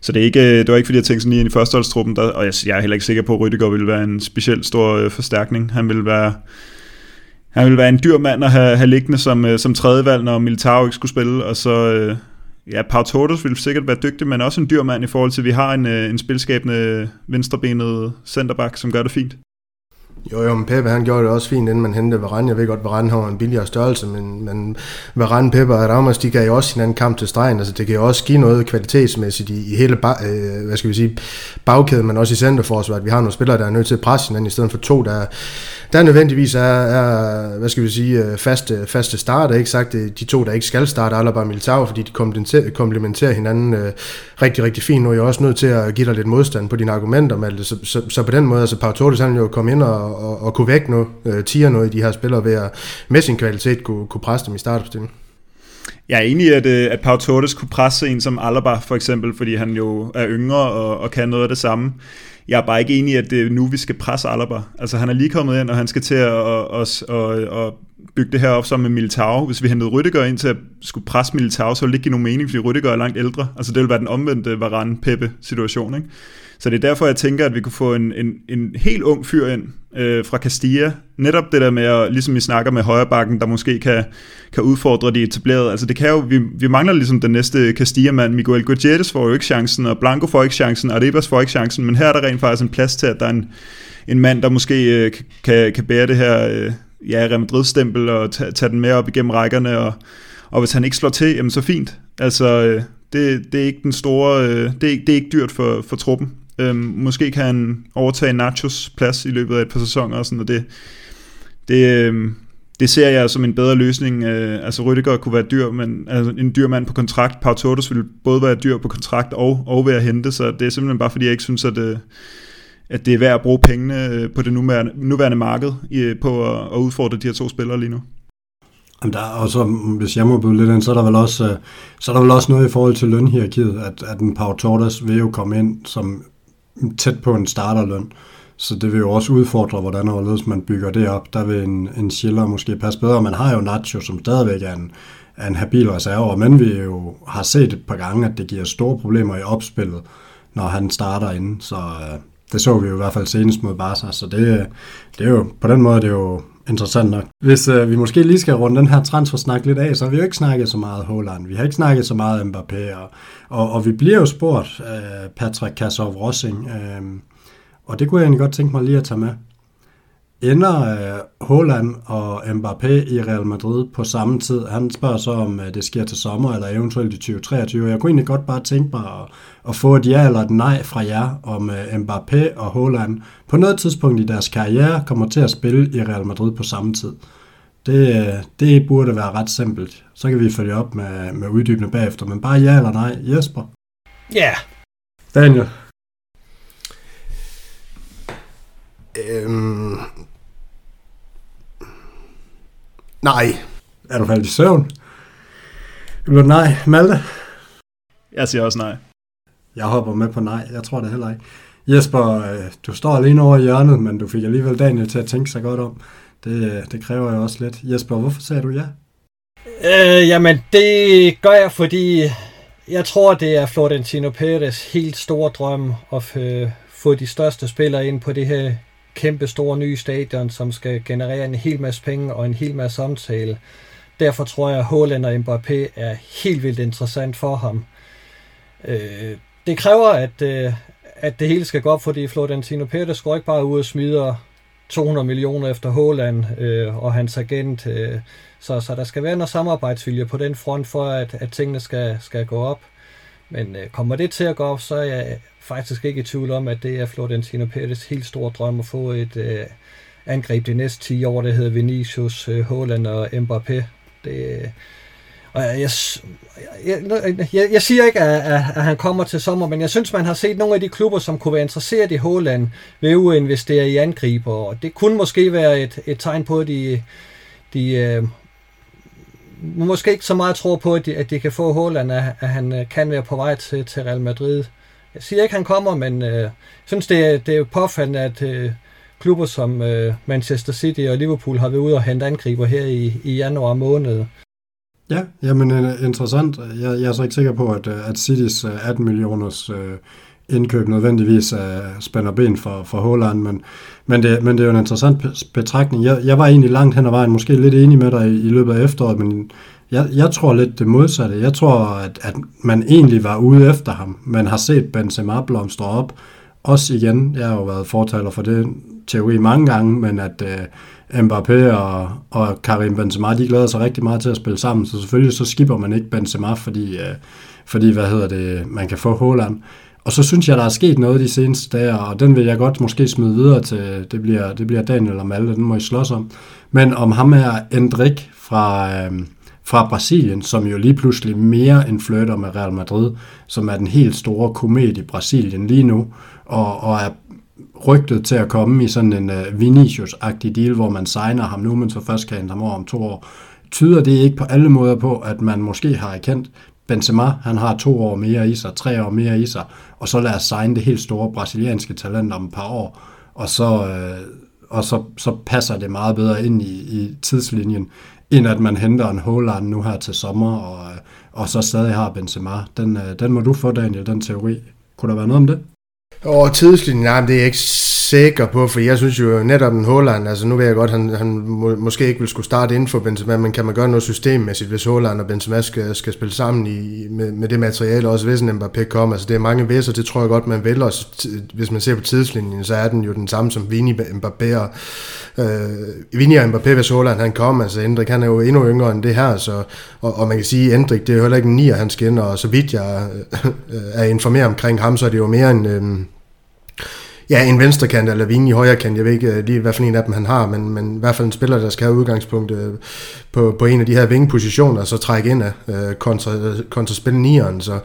det var ikke, fordi jeg tænkte sådan lige ind i førsteholdstruppen, og jeg er heller ikke sikker på, at Rüdiger ville være en specielt stor forstærkning. Han ville være en dyr mand at have liggende som tredjevalg, når Militão ikke skulle spille, og så... Ja, Pau Torres ville sikkert være dygtig, men også en dyr mand i forhold til, at vi har en spilskabende venstrebenet centerback, som gør det fint. Jo, men Pepe, han gjorde det også fint, inden man hentede Varane. Jeg ved godt, Varane har en billigere størrelse, men Varane, Pepe og Ramos, de gav jo også hinanden kamp til stregen. Altså, det kan jo også give noget kvalitetsmæssigt i hele bagkæden, men også i centerforsvaret. Vi har nogle spillere, der er nødt til at presse hinanden, i stedet for to, der nødvendigvis er faste starter. Ikke sagt, de to, der ikke skal starte, eller bare Militão, fordi de komplementerer hinanden rigtig, rigtig fint. Nu er jeg også nødt til at give dig lidt modstand på dine argumenter, Malte. Så på den måde, altså, Pau Torres, han jo kom ind og kunne vække noget, tiger noget i de her spillere ved at med sin kvalitet kunne presse dem i startopstillingen. Jeg er enig i, at Pau Torres kunne presse en som Alaba for eksempel, fordi han jo er yngre og kan noget af det samme. Jeg er bare ikke enig i, at det er nu, vi skal presse Alaba. Altså, han er lige kommet ind, og han skal til at bygge det her op sammen med Militão. Hvis vi hentede Rüdiger ind til at skulle presse Militão, så ville det ikke give nogen mening, fordi Rüdiger er langt ældre. Altså, det ville være den omvendte Varane-Peppe-situation, ikke? Så det er derfor, jeg tænker, at vi kunne få en helt ung fyr ind fra Castilla. Netop det der med, at, ligesom vi snakker med højrebakken, der måske kan udfordre de etablerede. Altså, det kan jo, vi mangler ligesom den næste Castilla-mand. Miguel Gutierrez får jo ikke chancen, og Blanco får ikke chancen, og Arribas får ikke chancen. Men her er der rent faktisk en plads til, at der er en mand, der måske kan bære det her Real Madrid-stempel og tage den med op igennem rækkerne. Og hvis han ikke slår til, jamen så fint. Altså, det er ikke den store... Det er ikke dyrt for truppen. Måske kan han overtage Nachos plads i løbet af et par sæsoner og sådan, og det ser jeg som en bedre løsning. Altså, Rüdiger kunne være dyr, men altså, en dyr mand på kontrakt. Pau Torres ville både være dyr på kontrakt og ved at hente, så det er simpelthen bare, fordi jeg ikke synes, at det er værd at bruge pengene på det nuværende marked på at udfordre de her to spillere lige nu. Og så, hvis jeg må byde lidt ind, så er der vel også noget i forhold til lønhierarkiet, at en Pau Torres vil jo komme ind som tæt på en starterløn, så det vil jo også udfordre, hvordan og hvorledes man bygger det op. Der vil en Schiller måske passe bedre. Man har jo Nacho, som stadigvæk er en habil reserve, men vi jo har set et par gange, at det giver store problemer i opspillet, når han starter inde, så det så vi jo i hvert fald senest mod Barca, så det er jo på den måde, det er jo interessant nok. Hvis vi måske lige skal runde den her transfersnak lidt af, så har vi jo ikke snakket så meget Haaland, vi har ikke snakket så meget Mbappé, og vi bliver jo spurgt, Patrick Kasov-Rossing, og det kunne jeg egentlig godt tænke mig lige at tage med. Ender Haaland og Mbappé i Real Madrid på samme tid? Han spørger så, om det sker til sommer, eller eventuelt i 2023. Jeg kunne egentlig godt bare tænke mig at få et ja eller et nej fra jer, om Mbappé og Haaland på noget tidspunkt i deres karriere kommer til at spille i Real Madrid på samme tid. Det burde være ret simpelt. Så kan vi følge op med uddybende bagefter, men bare ja eller nej. Jesper? Ja. Yeah. Daniel? Nej. Er du faldet i søvn? Eller nej, Malte? Jeg siger også nej. Jeg hopper med på nej, jeg tror det heller ikke. Jesper, du står alene over i hjørnet, men du fik alligevel Daniel til at tænke sig godt om. Det kræver jo også lidt. Jesper, hvorfor sagde du ja? Jamen, det gør jeg, fordi jeg tror, det er Florentino Pérez' helt store drøm at få de største spillere ind på det her kæmpe store nye stadion, som skal generere en hel masse penge og en hel masse omtale. Derfor tror jeg, at Haaland og Mbappé er helt vildt interessant for ham. Det kræver, at det hele skal gå op, fordi Florentino Pérez går ikke bare ud og smider 200 millioner efter Haaland og hans agent. Så der skal være noget samarbejdsvilje på den front, for at tingene skal gå op. Men kommer det til at gå op, så er jeg faktisk ikke i tvivl om, at det er Florentino Pérez' helt store drøm at få et angreb de næste 10 år, der hedder Vinicius, Haaland og Mbappé. Det, og jeg siger ikke, at han kommer til sommer, men jeg synes, man har set nogle af de klubber, som kunne være interesseret i Haaland, vil jo investere i angriber, og det kunne måske være et tegn på, at de måske ikke så meget tror på, at de kan få Haaland, at han kan være på vej til Real Madrid. Jeg siger ikke, han kommer, men jeg synes, det er jo påfaldende, at klubber som Manchester City og Liverpool har været ude og hente angriber her i januar måned. Ja, jamen interessant. Jeg er så ikke sikker på, at Citys 18 millioners indkøb nødvendigvis spænder ben for Haaland, men det er jo en interessant betragtning. Jeg var egentlig langt hen ad vejen, måske lidt enig med dig i løbet af efteråret, men jeg tror lidt det modsatte. Jeg tror, at man egentlig var ude efter ham. Man har set Benzema blomstre op. Også igen, jeg har jo været fortaler for det teori mange gange, men at Mbappé og Karim Benzema, de glæder sig rigtig meget til at spille sammen, så selvfølgelig så skipper man ikke Benzema, fordi man kan få Haaland. Og så synes jeg, der er sket noget de seneste dage, og den vil jeg godt måske smide videre til, det bliver Daniel og Malte, den må I slås om. Men om ham her Endrick fra Brasilien, som jo lige pludselig mere end flirter med Real Madrid, som er den helt store komet i Brasilien lige nu, og er rygtet til at komme i sådan en Vinicius-agtig deal, hvor man signer ham nu, men så først kan hente ham over om 2 år. Tyder det ikke på alle måder på, at man måske har erkendt, Benzema, han har 2 år mere i sig, 3 år mere i sig, og så lad os signe det helt store brasilianske talent om et par år, og så passer det meget bedre ind i tidslinjen, end at man henter en Haaland nu her til sommer, og så stadig har Benzema. Den må du få, Daniel, den teori. Kunne der være noget om det? Og tidslinjen, nej, det er jeg ikke sikker på, for jeg synes jo netop en Haaland, altså nu ved jeg godt, han måske ikke vil skulle starte inden for Benzema, men kan man gøre noget systemmæssigt, hvis Haaland og Benzema skal spille sammen med det materiale, også hvis en Mbappé kommer, altså det er mange visser, det tror jeg godt, man vil, og hvis man ser på tidslinjen, så er den jo den samme som Vini og Mbappé, hvis Haaland han kommer, altså Endrick, han er jo endnu yngre end det her, så, og man kan sige, Endrick, det er jo heller ikke en 9'er, han skinner, og så vidt jeg er informeret omkring ham, så er det jo mere en en venstrekant eller Vini i højrekant, jeg ved ikke lige, hvad for en af dem han har, men i hvert fald en spiller, der skal have udgangspunkt på en af de her vingepositioner, så trække ind af kontra spille nieren, så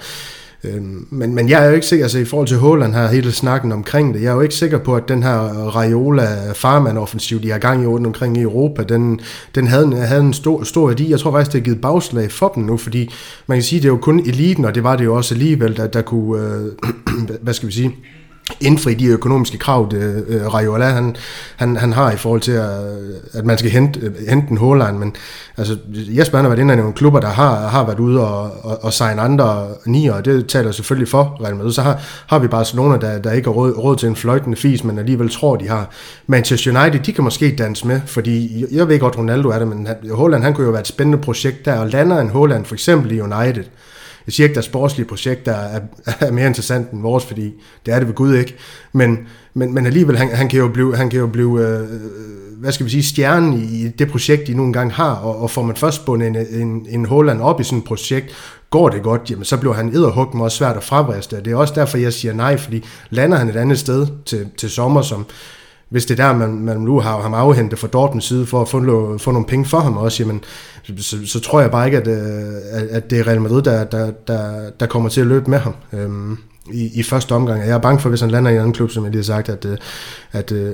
men jeg er jo ikke sikker, altså i forhold til Haaland her, hele snakken omkring det, jeg er jo ikke sikker på, at den her Raiola-Farman-offensiv, de har gang i omkring i Europa, den havde en stor værdi. Jeg tror faktisk, det har givet bagslag for dem nu, fordi man kan sige, det er jo kun eliten, og det var det jo også alligevel, der kunne, hvad skal vi sige, indfri de økonomiske krav, Raiola han har i forhold til, at man skal hente en Haaland, men altså, jeg spørger, hvad det er nogle klubber, der har været ude og signe andre nier, og det taler selvfølgelig for Real Madrid. Så har vi Barcelona, der ikke har råd til en fløjtende fis, men alligevel tror, de har. Manchester United, de kan måske danse med, fordi jeg ved godt, Ronaldo er der, men Haaland, han kunne jo være et spændende projekt der, og lander en Haaland for eksempel i United. Jeg siger ikke, der er sportslige projekter, der er mere interessant end vores, fordi det er det ved Gud ikke. Men alligevel, han kan jo blive hvad skal vi sige, stjernen i det projekt, de nogle gange har, og får man først bundet en Haaland op i sådan et projekt, går det godt, jamen så bliver han edderhuggen også svært at fravriste. Det er også derfor, jeg siger nej, fordi lander han et andet sted til sommer, som hvis det er der, man nu har ham afhentet fra Dortmunds side for at få nogle penge for ham også, jamen, så tror jeg bare ikke, at det er Real Madrid, der kommer til at løbe med ham i første omgang. Jeg er bange for, hvis han lander i en anden klub, som jeg lige har sagt,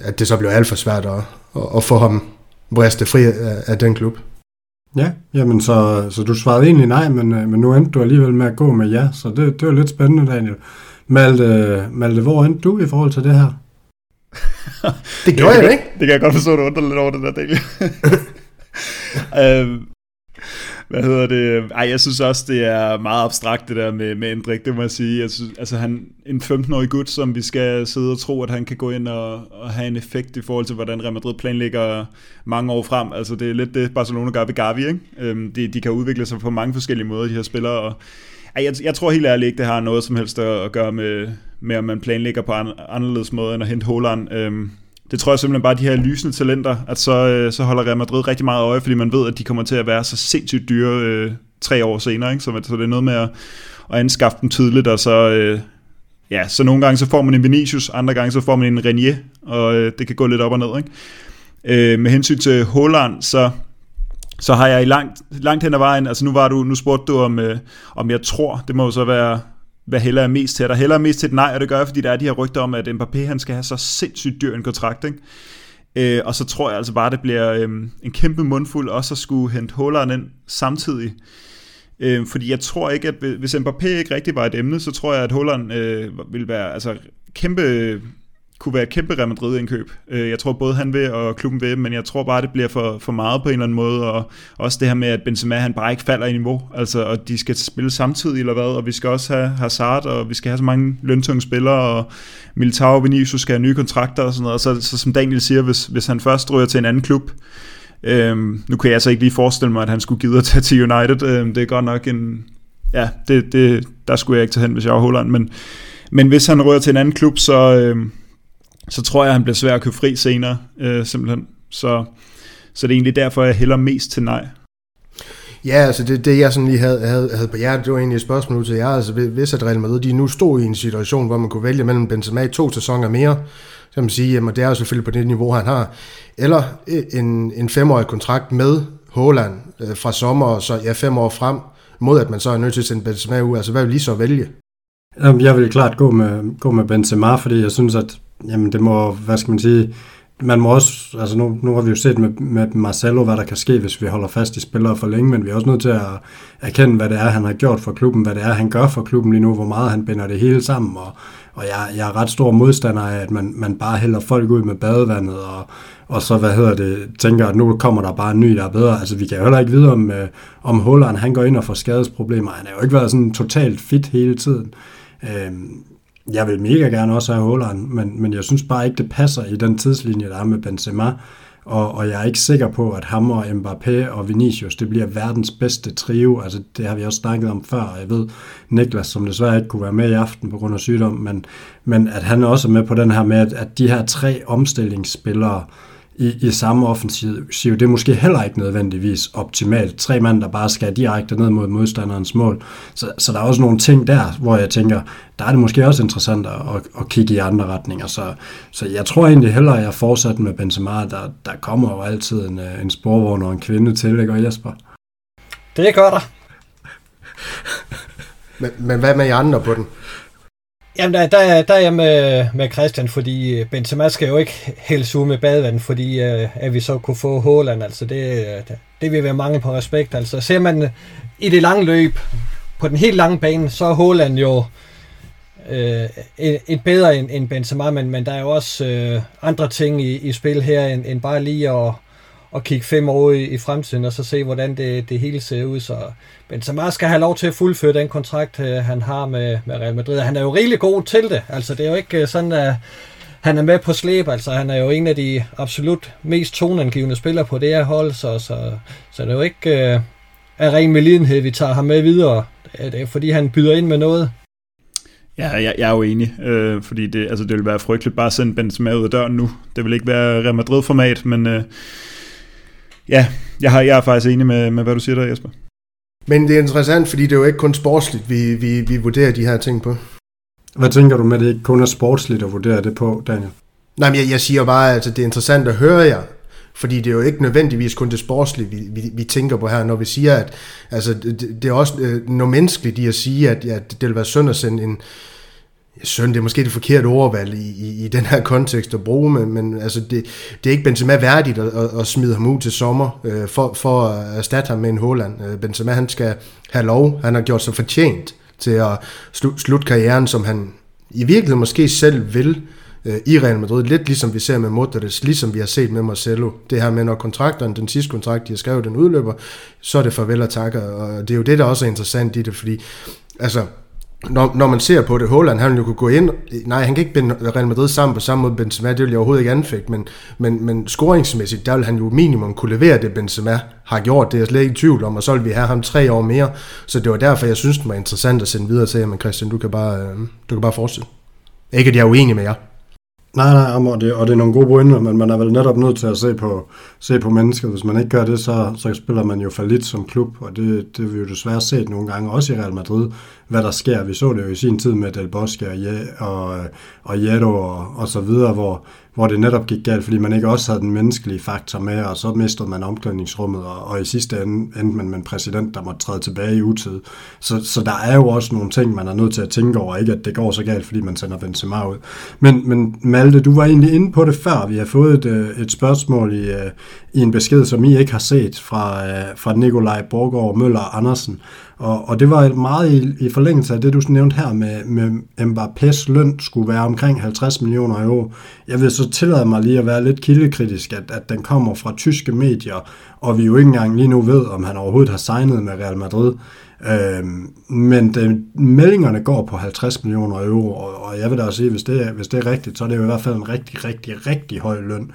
at det så bliver alt for svært at få ham bristet fri af den klub. Ja, jamen så du svarede egentlig nej, men nu endte du alligevel med at gå med ja, så det var lidt spændende, Daniel. Malte, hvor endte du i forhold til det her? Det gjorde jeg ikke. Det kan jeg godt forstå, at du undrer lidt over den der del. Ej, jeg synes også, det er meget abstrakt det der med Endrick, det må jeg sige. Jeg synes, altså han en 15-årig gut, som vi skal sidde og tro, at han kan gå ind og have en effekt i forhold til, hvordan Real Madrid planlægger mange år frem. Altså det er lidt det, Barcelona gør ved Gavi, ikke? De kan udvikle sig på mange forskellige måder, de her spillere, og jeg tror helt ærligt ikke, det har noget som helst at gøre med at man planlægger på anderledes måde, end at hente Haaland. Det tror jeg simpelthen bare, de her lysende talenter, at så holder Real Madrid rigtig meget øje, fordi man ved, at de kommer til at være så sindssygt dyre 3 år senere, ikke? Så det er noget med at anskaffe dem tidligt, og så nogle gange så får man en Vinicius, andre gange så får man en Renier, og det kan gå lidt op og ned, ikke? Med hensyn til Haaland, så så har jeg i langt hen ad vejen, altså nu spurgte du om jeg tror, det må jo så være, hvad hælder jeg mest til? Der hælder jeg mest til et nej, og det gør jeg, fordi der er de her rygter om, at Mbappé han skal have så sindssygt dyr en kontrakt, ikke? Og så tror jeg altså bare, det bliver en kæmpe mundfuld også at skulle hente Haaland ind samtidig. Fordi jeg tror ikke, at hvis Mbappé ikke rigtig var et emne, så tror jeg, at Haaland ville være altså kunne være et kæmpe Real Madrid-indkøb. Jeg tror både han vil, og klubben vil, men jeg tror bare, det bliver for meget på en eller anden måde, og også det her med, at Benzema han bare ikke falder i niveau, altså, og de skal spille samtidig, eller hvad, og vi skal også have Hazard, og vi skal have så mange løntunge spillere, og Militão og Vinicius skal have nye kontrakter, og sådan noget, og så som Daniel siger, hvis han først ryger til en anden klub, nu kan jeg altså ikke lige forestille mig, at han skulle gide at tage til United, det er godt nok en... Ja, der skulle jeg ikke tage hen, hvis jeg var Haaland, men hvis han ryger til en anden klub, så tror jeg, han bliver svær at købe fri senere, simpelthen. Så det er egentlig derfor, jeg hælder mest til nej. Ja, altså det jeg sådan lige havde på jer, det var egentlig et spørgsmål til jer. Altså, hvis at Real Madrid, de nu stod i en situation, hvor man kunne vælge mellem Benzema i 2 sæsoner mere, så kan man sige, jamen det er jo selvfølgelig på det niveau, han har, eller en 5-årig kontrakt med Haaland fra sommer, så ja, 5 år frem, mod at man så er nødt til at sende Benzema ud. Altså, hvad vil I så vælge? Jamen, jeg vil klart gå med Benzema, fordi jeg synes, at jamen det må, hvad skal man sige, man må også, altså nu har vi jo set med Marcelo, hvad der kan ske, hvis vi holder fast i spillere for længe, men vi er også nødt til at erkende, hvad det er, han har gjort for klubben, hvad det er, han gør for klubben lige nu, hvor meget han binder det hele sammen, og jeg er ret stor modstander af, at man bare hælder folk ud med badevandet, og så, tænker, at nu kommer der bare en ny, der er bedre. Altså, vi kan jo heller ikke vide, om Haaland, han går ind og får skadesproblemer, han har jo ikke været sådan totalt fit hele tiden. Jeg vil mega gerne også have Haaland, men jeg synes bare ikke, det passer i den tidslinje, der er med Benzema, og jeg er ikke sikker på, at ham og Mbappé og Vinicius, det bliver verdens bedste trio, altså det har vi også snakket om før, og jeg ved, Niklas, som desværre ikke kunne være med i aften på grund af sygdom, men at han også er med på den her med, at de her 3 omstillingsspillere i samme offensiv, det er måske heller ikke nødvendigvis optimalt. 3 mand, der bare skal direkte ned mod modstanderens mål. Så der er også nogle ting der, hvor jeg tænker, der er det måske også interessant at kigge i andre retninger. Så jeg tror egentlig hellere, at jeg fortsætter med Benzema. Der kommer jo altid en sporvogn og en kvinde til, ikke? Og Jesper? Det gør der. men hvad med jer andre på den? Jamen, der er jeg med Christian, fordi Benzema skal jo ikke hældes ud med badevand, fordi at vi så kunne få Haaland, altså det vil være mangel på respekt. Altså ser man i det lange løb, på den helt lange bane, så er Haaland jo et bedre end Benzema, men der er jo også andre ting i spil her, end bare lige at kigge 5 år i fremtiden, og så se, hvordan det hele ser ud. Så Benzema skal have lov til at fuldføre den kontrakt, han har med Real Madrid. Han er jo rigtig god til det. Altså, det er jo ikke sådan, at han er med på slæb. Altså, han er jo en af de absolut mest toneangivende spillere på det her hold, så det er jo ikke af ren medlidenhed, vi tager ham med videre. Det er, fordi han byder ind med noget. Ja, jeg er jo enig, fordi det vil være frygteligt bare at sende Benzema ud af døren nu. Det vil ikke være Real Madrid-format, men... Ja, jeg er faktisk enig med, hvad du siger der, Jesper. Men det er interessant, fordi det er jo ikke kun sportsligt, vi vurderer de her ting på. Hvad tænker du med, det ikke kun er sportsligt at vurdere det på, Daniel? Nej, men jeg siger bare, at det er interessant at høre jer, fordi det er jo ikke nødvendigvis kun det sportslige, vi tænker på her, når vi siger, at altså, det er også noget menneskeligt i at sige, at det vil være synd at sende en... Søn, det er måske det forkerte ordvalg i den her kontekst at bruge, men altså det er ikke Benzema værdigt at smide ham ud til sommer for at erstatte ham med en Haaland. Benzema, han skal have lov. Han har gjort sig fortjent til at slutte karrieren, som han i virkeligheden måske selv vil i Real Madrid. Lidt ligesom vi ser med Modric, ligesom vi har set med Marcelo. Det her med, når kontrakteren, den sidste kontrakt, de har skrevet, den udløber, så er det farvel og takker. Og det er jo det, der også er interessant i det, fordi altså... Når man ser på det, Haaland, han ville jo kunne gå ind... Nej, han kan ikke binde Real Madrid sammen på samme måde Benzema, det vil jeg overhovedet ikke anfægte, men scoringsmæssigt, der vil han jo minimum kunne levere det, Benzema har gjort. Det er jeg slet ikke i tvivl om, og så vil vi have ham 3 år mere. Så det var derfor, jeg synes, det var interessant at sende videre til, men Christian, du kan bare fortsætte. Ikke, at jeg er uenig med jer. Nej, og det er nogle gode pointer, men man er vel netop nødt til at se på mennesket. Hvis man ikke gør det, så spiller man jo fallit som klub, og det vil vi jo desværre set nogle gange, også i Real Madrid, hvad der sker. Vi så det jo i sin tid med Del Bosque og Jero og så videre, hvor hvor det netop gik galt, fordi man ikke også havde den menneskelige faktor med, og så mistede man omklædningsrummet, og i sidste ende endte man med en præsident, der måtte træde tilbage i utid. Så der er jo også nogle ting, man er nødt til at tænke over, ikke at det går så galt, fordi man sender Benzema ud. Men Malte, du var egentlig inde på det før. Vi har fået et spørgsmål i en besked, som I ikke har set, fra Nikolaj Borgård Møller Andersen. Og det var meget i forlængelse af det, du nævnte her med Mbappés løn skulle være omkring 50 millioner euro. Jeg vil så tillade mig lige at være lidt kildekritisk, at den kommer fra tyske medier, og vi jo ikke engang lige nu ved, om han overhovedet har signet med Real Madrid. Men meldingerne går på 50 millioner euro, og jeg vil da også sige, hvis det er rigtigt, så er det jo i hvert fald en rigtig, rigtig, rigtig høj løn.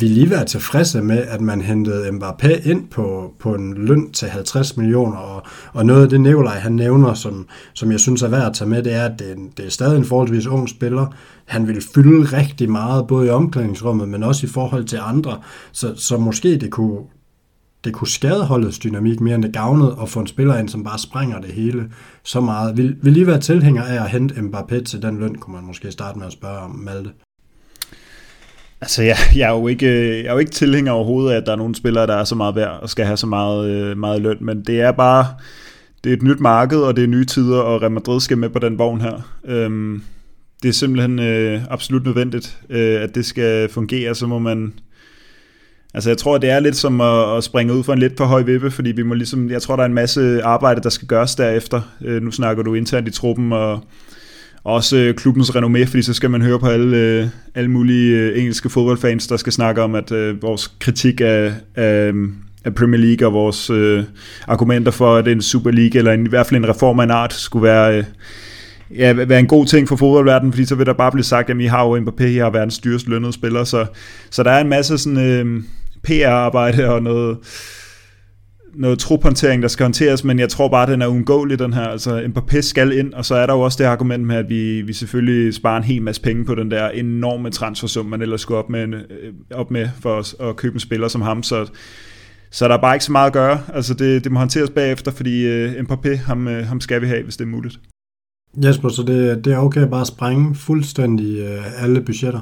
Vil lige være tilfredse med, at man hentede Mbappé ind på en løn til 50 millioner, og noget af det Nikolaj han nævner, som jeg synes er værd at tage med, det er, at det er stadig en forholdsvis ung spiller. Han vil fylde rigtig meget, både i omklædningsrummet, men også i forhold til andre, så måske det kunne skade holdets dynamik mere, end det gavnede, og få en spiller ind, som bare sprænger det hele så meget. Vil lige være tilhænger af at hente Mbappé til den løn, kunne man måske starte med at spørge om, Malte. Altså, jeg er jo ikke tilhænger overhovedet af, at der er nogle spillere, der er så meget værd og skal have så meget løn, men det er bare, det er et nyt marked, og det er nye tider, og Real Madrid skal med på den vogn her. Det er simpelthen absolut nødvendigt, at det skal fungere, så må man... Altså, jeg tror, det er lidt som at springe ud for en lidt for høj vippe, fordi vi må ligesom... Jeg tror, der er en masse arbejde, der skal gøres derefter. Nu snakker du internt i truppen, og også klubbens renommé, fordi så skal man høre på alle mulige engelske fodboldfans, der skal snakke om, at vores kritik af Premier League og vores argumenter for, at en Superliga eller i hvert fald en reform af en art skulle være en god ting for fodboldverdenen, fordi så vil der bare blive sagt, at I har jo Mbappé, I har verdens dyrest lønnede spiller, så der er en masse sådan PR-arbejde og noget truphåndtering, der skal håndteres, men jeg tror bare, den er uundgåelig, den her. Altså, Mbappé skal ind, og så er der jo også det argument med, at vi selvfølgelig sparer en hel masse penge på den der enorme transfersum, man ellers skulle op med for os at købe en spiller som ham, så der er bare ikke så meget at gøre. Altså, det må håndteres bagefter, fordi Mbappé, ham skal vi have, hvis det er muligt. Jesper, så det er okay bare at sprænge fuldstændig alle budgetter?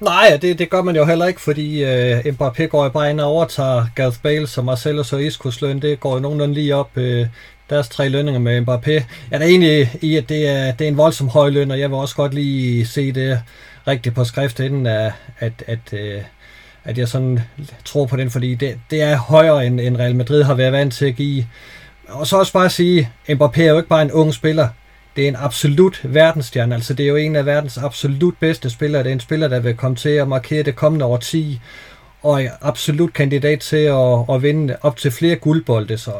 Nej, det gør man jo heller ikke, fordi Mbappé går jo bare ind og overtager Gareth Bale, som Marcelo så Iscos løn, det går jo nogenlunde lige op deres tre lønninger med Mbappé. Jeg er da enig i, at det er en voldsom høj løn, og jeg vil også godt lige se det rigtigt på skrift, inden at jeg sådan tror på den, fordi det er højere end Real Madrid har været vant til at give. Og så også bare at sige, Mbappé er jo ikke bare en ung spiller. Det er en absolut verdensstjerne, altså det er jo en af verdens absolut bedste spillere. Det er en spiller, der vil komme til at markere det kommende årti, og er absolut kandidat til at vinde op til flere guldbolde. Så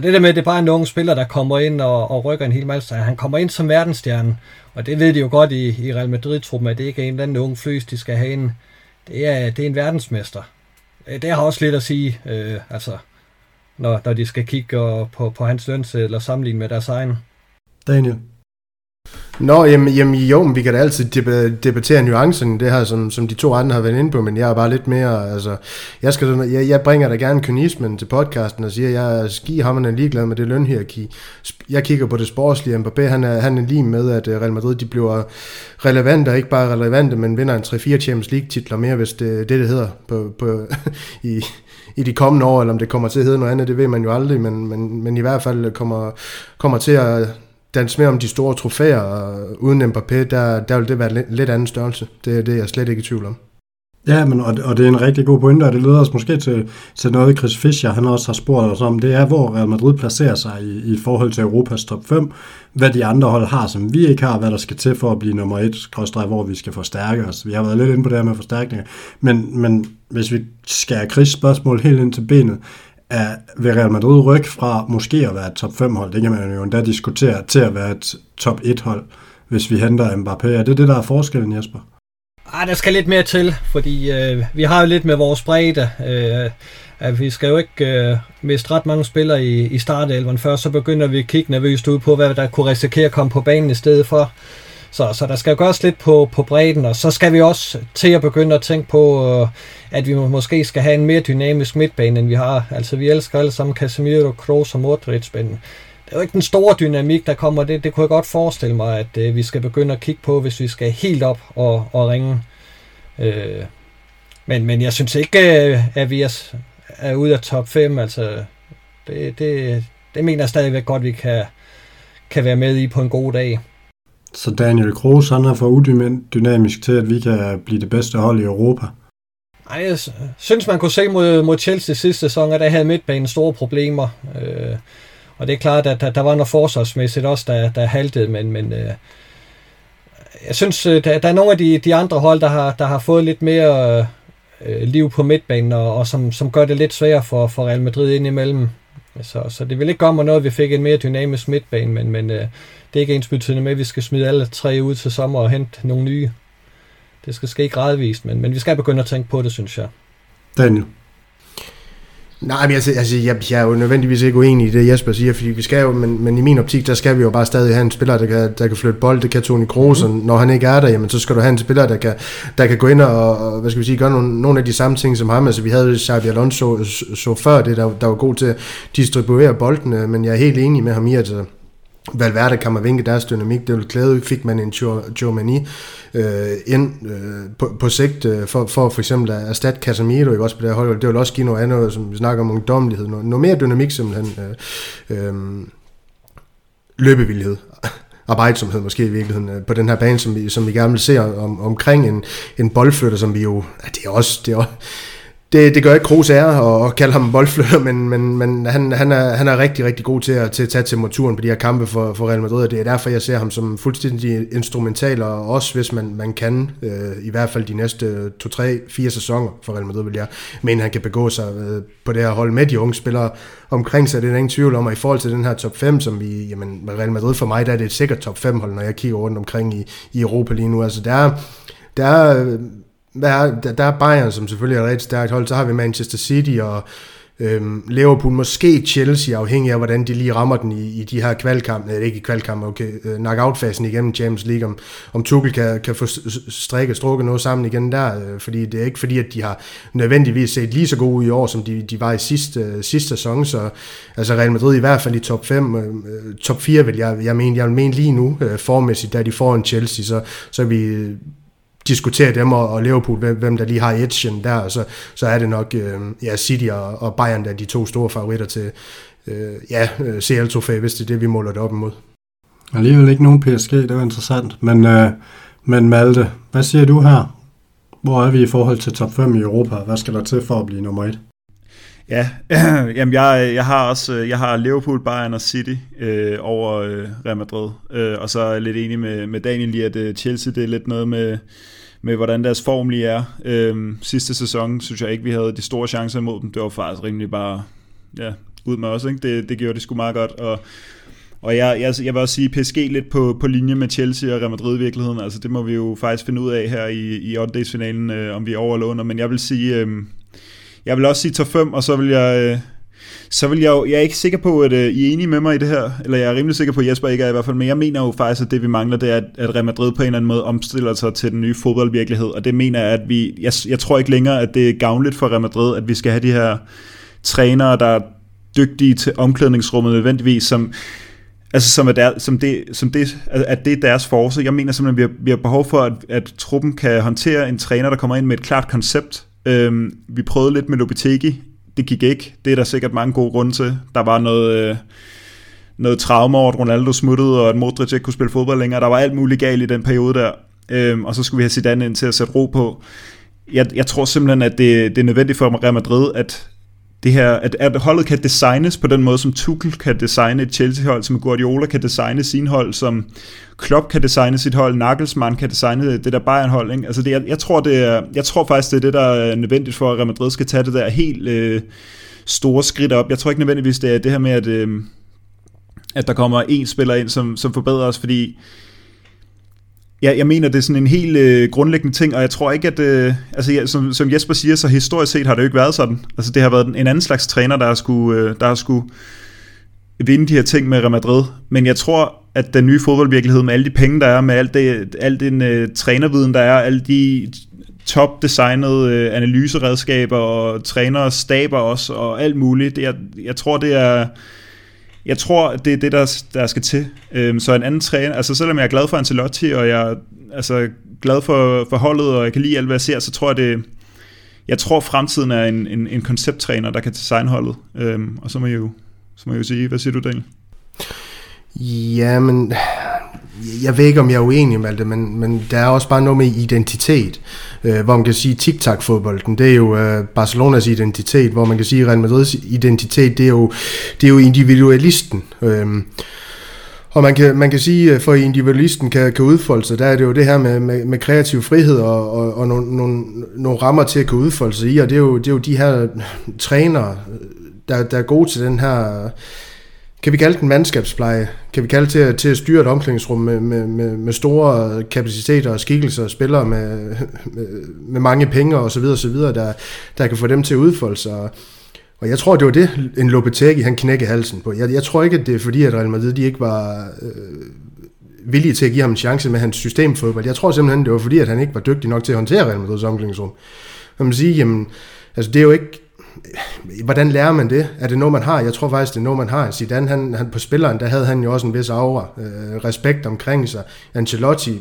det der med, at det er bare en ung spiller, der kommer ind og rykker en hel masse. Han kommer ind som verdensstjerne, og det ved de jo godt i Real Madrid-truppen, at det ikke er en eller anden ung fløs, de skal have ind. Det er en verdensmester. Det har også lidt at sige, altså, når de skal kigge på hans lønseddel og sammenligne med deres egen. Daniel? Nå, men vi kan da altid debattere nuancerne, det her, som de to andre har været inde på, men jeg er bare lidt mere, altså, jeg bringer da gerne kynismen til podcasten og siger, jeg er skihammerende ligeglad med det lønhierarki. Jeg kigger på det sportslige. Mbappé, han er lige med, at Real Madrid, de bliver relevante, og ikke bare relevante, men vinder en 3-4 Champions League titler mere, hvis det hedder i de kommende år, eller om det kommer til at hedde noget andet, det ved man jo aldrig, men i hvert fald kommer til at dans mere om de store trofæer, og uden Mbappé, der vil det være lidt anden størrelse. Det er jeg slet ikke i tvivl om. Ja, men, og det er en rigtig god pointe, og det leder os måske til noget, Chris Fischer, han også har spurgt os om, det er, hvor Real Madrid placerer sig i forhold til Europas top 5, hvad de andre hold har, som vi ikke har, hvad der skal til for at blive nummer 1, hvor vi skal forstærke os. Vi har været lidt inde på det her med forstærkninger, men hvis vi skærer Chris' spørgsmål helt ind til benet, vil Real Madrid rykke fra måske at være et top 5-hold, det kan man jo endda diskutere, til at være et top 1-hold, hvis vi henter Mbappé. Er det det, der er forskellen, Jesper? Ej, der skal lidt mere til, fordi vi har jo lidt med vores bredde, at vi skal jo ikke miste ret mange spillere i startelveren før, så begynder vi at kigge nervøst ud på, hvad der kunne risikere at komme på banen i stedet for. Så der skal gøres lidt på bredden, og så skal vi også til at begynde at tænke på, at vi måske skal have en mere dynamisk midtbane, end vi har. Altså, vi elsker alle sammen Casemiro, Kroos og Modric, men det er jo ikke den store dynamik, der kommer. Det kunne jeg godt forestille mig, at vi skal begynde at kigge på, hvis vi skal helt op og ringe. Men jeg synes ikke, at vi er ude af top 5. Altså, det mener jeg stadigvæk godt, vi kan være med i på en god dag. Så Daniel Kroos, han er for udynamisk til, at vi kan blive det bedste hold i Europa? Nej, jeg synes, man kunne se mod Chelsea sidste sæson, at der havde midtbanen store problemer. Og det er klart, at der var noget forsvarsmæssigt også, der haltede, men jeg synes, der er nogle af de andre hold, der har fået lidt mere liv på midtbanen, og som gør det lidt sværere for Real Madrid indimellem. Så det vil ikke gøre mig noget, at vi fik en mere dynamisk midtbane, men det er ikke ensbetydende med, at vi skal smide alle tre ud til sommer og hente nogle nye. Det skal ske gradvist, men vi skal begynde at tænke på det, synes jeg. Daniel? Nej, men altså, jeg er jo nødvendigvis ikke uenig i det, Jesper siger, fordi vi skal jo, men i min optik, der skal vi jo bare stadig have en spiller, der kan flytte bold, det kan Toni Kroos, og når han ikke er der, jamen så skal du have en spiller, der kan gå ind og hvad skal vi sige, gøre nogle af de samme ting som ham. Altså vi havde Xabi Alonso så før det, der var god til at distribuere bolden, men jeg er helt enig med ham i, at Valverde, Camavinga, deres dynamik, det ville klæde, fik man en Tchouaméni ind på sigt for eksempel at erstatte Casemiro, ikke også på det her hold, det vil også give noget andet, som vi snakker om ungdommelighed, noget mere dynamik simpelthen, løbevillighed, arbejdsomhed måske i virkeligheden, på den her bane, som vi gerne vil se omkring en boldflytter, som vi jo, det gør ikke Kroos ære og kalde ham en boldflytter, men han er rigtig, rigtig god til at tage temperaturen på de her kampe for Real Madrid, og det er derfor, jeg ser ham som fuldstændig instrumental, og også hvis man kan, i hvert fald de næste 2, 3, 4 sæsoner for Real Madrid, vil jeg mene, han kan begå sig på det her hold med de unge spillere omkring sig, det er der ingen tvivl om, og i forhold til den her top 5, som vi, jamen Real Madrid for mig, der er det et sikkert top 5 hold, når jeg kigger rundt omkring i Europa lige nu, altså der er Bayern, som selvfølgelig er et rigtig stærkt hold, så har vi Manchester City og Liverpool, måske Chelsea, afhængig af hvordan de lige rammer den i de her kvalkampe, ikke i kvalkampe, okay, knockout-fasen igennem Champions League, om Tuchel kan få strukket noget sammen igen der, fordi det er ikke fordi, at de har nødvendigvis set lige så gode i år, som de var i sidste sæson, så altså Real Madrid i hvert fald i top 5, top 4 vil jeg mene lige nu, formæssigt, da de får en Chelsea, så vi diskutere dem og Liverpool, hvem der lige har edgen der, og så er det nok City og Bayern, der er de to store favoritter til CL-trofæet, hvis det er det, vi måler det op imod. Alligevel ikke nogen PSG, det var interessant, men Malte, hvad siger du her? Hvor er vi i forhold til top 5 i Europa? Hvad skal der til for at blive nummer 1? Ja, jamen jeg har Liverpool, Bayern og City over Real Madrid, og så er jeg lidt enig med Daniel i, at Chelsea, det er lidt noget med hvordan deres form lige er. Sidste sæson synes jeg ikke, vi havde de store chancer imod dem, det var faktisk rimelig bare ud med os, ikke? Det gjorde det sgu meget godt, og jeg vil også sige PSG lidt på linje med Chelsea og Real Madrid i virkeligheden, altså det må vi jo faktisk finde ud af her i 8-dagsfinalen, om vi er over eller under, men jeg vil sige... Jeg vil også sige top 5, og så vil jeg er ikke sikker på, at I er enige med mig i det her, eller jeg er rimelig sikker på, at Jesper ikke er i hvert fald, men jeg mener jo faktisk, at det vi mangler, det er, at Real Madrid på en eller anden måde omstiller sig til den nye fodboldvirkelighed, og det mener jeg, at jeg tror ikke længere, at det er gavnligt for Real Madrid, at vi skal have de her trænere, der er dygtige til omklædningsrummet nødvendigvis, at det er deres force. Jeg mener simpelthen, at vi har behov for, at truppen kan håndtere en træner, der kommer ind med et klart koncept. Vi prøvede lidt med Lopetegi, det gik ikke, det er der sikkert mange gode grunde til, der var noget trauma over, at Ronaldo smuttede, og at Modric ikke kunne spille fodbold længere, der var alt muligt galt i den periode der, og så skulle vi have Zidane ind til at sætte ro på. Jeg tror simpelthen, at det er nødvendigt for Real Madrid, at det her, at holdet kan designes på den måde, som Tuchel kan designe et Chelsea-hold, som Guardiola kan designe sin hold, som Klopp kan designe sit hold, Nagelsmann kan designe det der Bayern-hold, ikke? Altså jeg tror faktisk, det er det, der er nødvendigt for, at Real Madrid skal tage det der helt store skridt op. Jeg tror ikke nødvendigvis, det er det her med, at der kommer en spiller ind, som forbedrer os, fordi... Jeg mener, det er sådan en helt grundlæggende ting, og jeg tror ikke, at... som Jesper siger, så historisk set har det jo ikke været sådan. Altså, det har været en anden slags træner, der har skulle vinde de her ting med Real Madrid. Men jeg tror, at den nye fodboldvirkelighed, med alle de penge, der er, med al den trænerviden, der er, alle de topdesignede analyseredskaber, og trænere, staber også, og alt muligt. Jeg tror, det er det, der skal til. Så en anden træner, altså selvom jeg er glad for Ancelotti, og jeg altså, glad for holdet, og jeg kan lide alt, hvad jeg ser, så tror jeg, fremtiden er en koncepttræner, der kan designe holdet. Og så må jeg jo sige, hvad siger du, Daniel? Ja, men jeg ved ikke, om jeg er uenig med det, men der er også bare noget med identitet, hvor man kan sige tic-tac-fodbolden, det er jo Barcelonas identitet, hvor man kan sige Real Madrids identitet, det er jo individualisten. Og man kan sige, for individualisten kan udfolde sig, der er det jo det her med kreativ frihed og nogle rammer til at kunne udfolde sig i, og det er jo de her trænere, der er gode til den her, kan vi kalde den mandskabspleje, kan vi kalde til at styre et omklædningsrum med store kapaciteter og skikkelser og spillere med mange penge og så videre, der kan få dem til at udfolde sig. Og jeg tror, det var det, en Lopetegui, han knækkede halsen på. Jeg tror ikke, at det er fordi, at Real Madrid de ikke var villige til at give ham en chance med hans systemfodbold. Jeg tror simpelthen, det var fordi, at han ikke var dygtig nok til at håndtere Real Madrids omklædningsrum. Man må sige, jamen, altså det er jo ikke... Hvordan lærer man det? Er det noget, man har? Jeg tror faktisk, det er noget, man har. Zidane, han på spilleren, der havde han jo også en vis aura, respekt omkring sig. Ancelotti,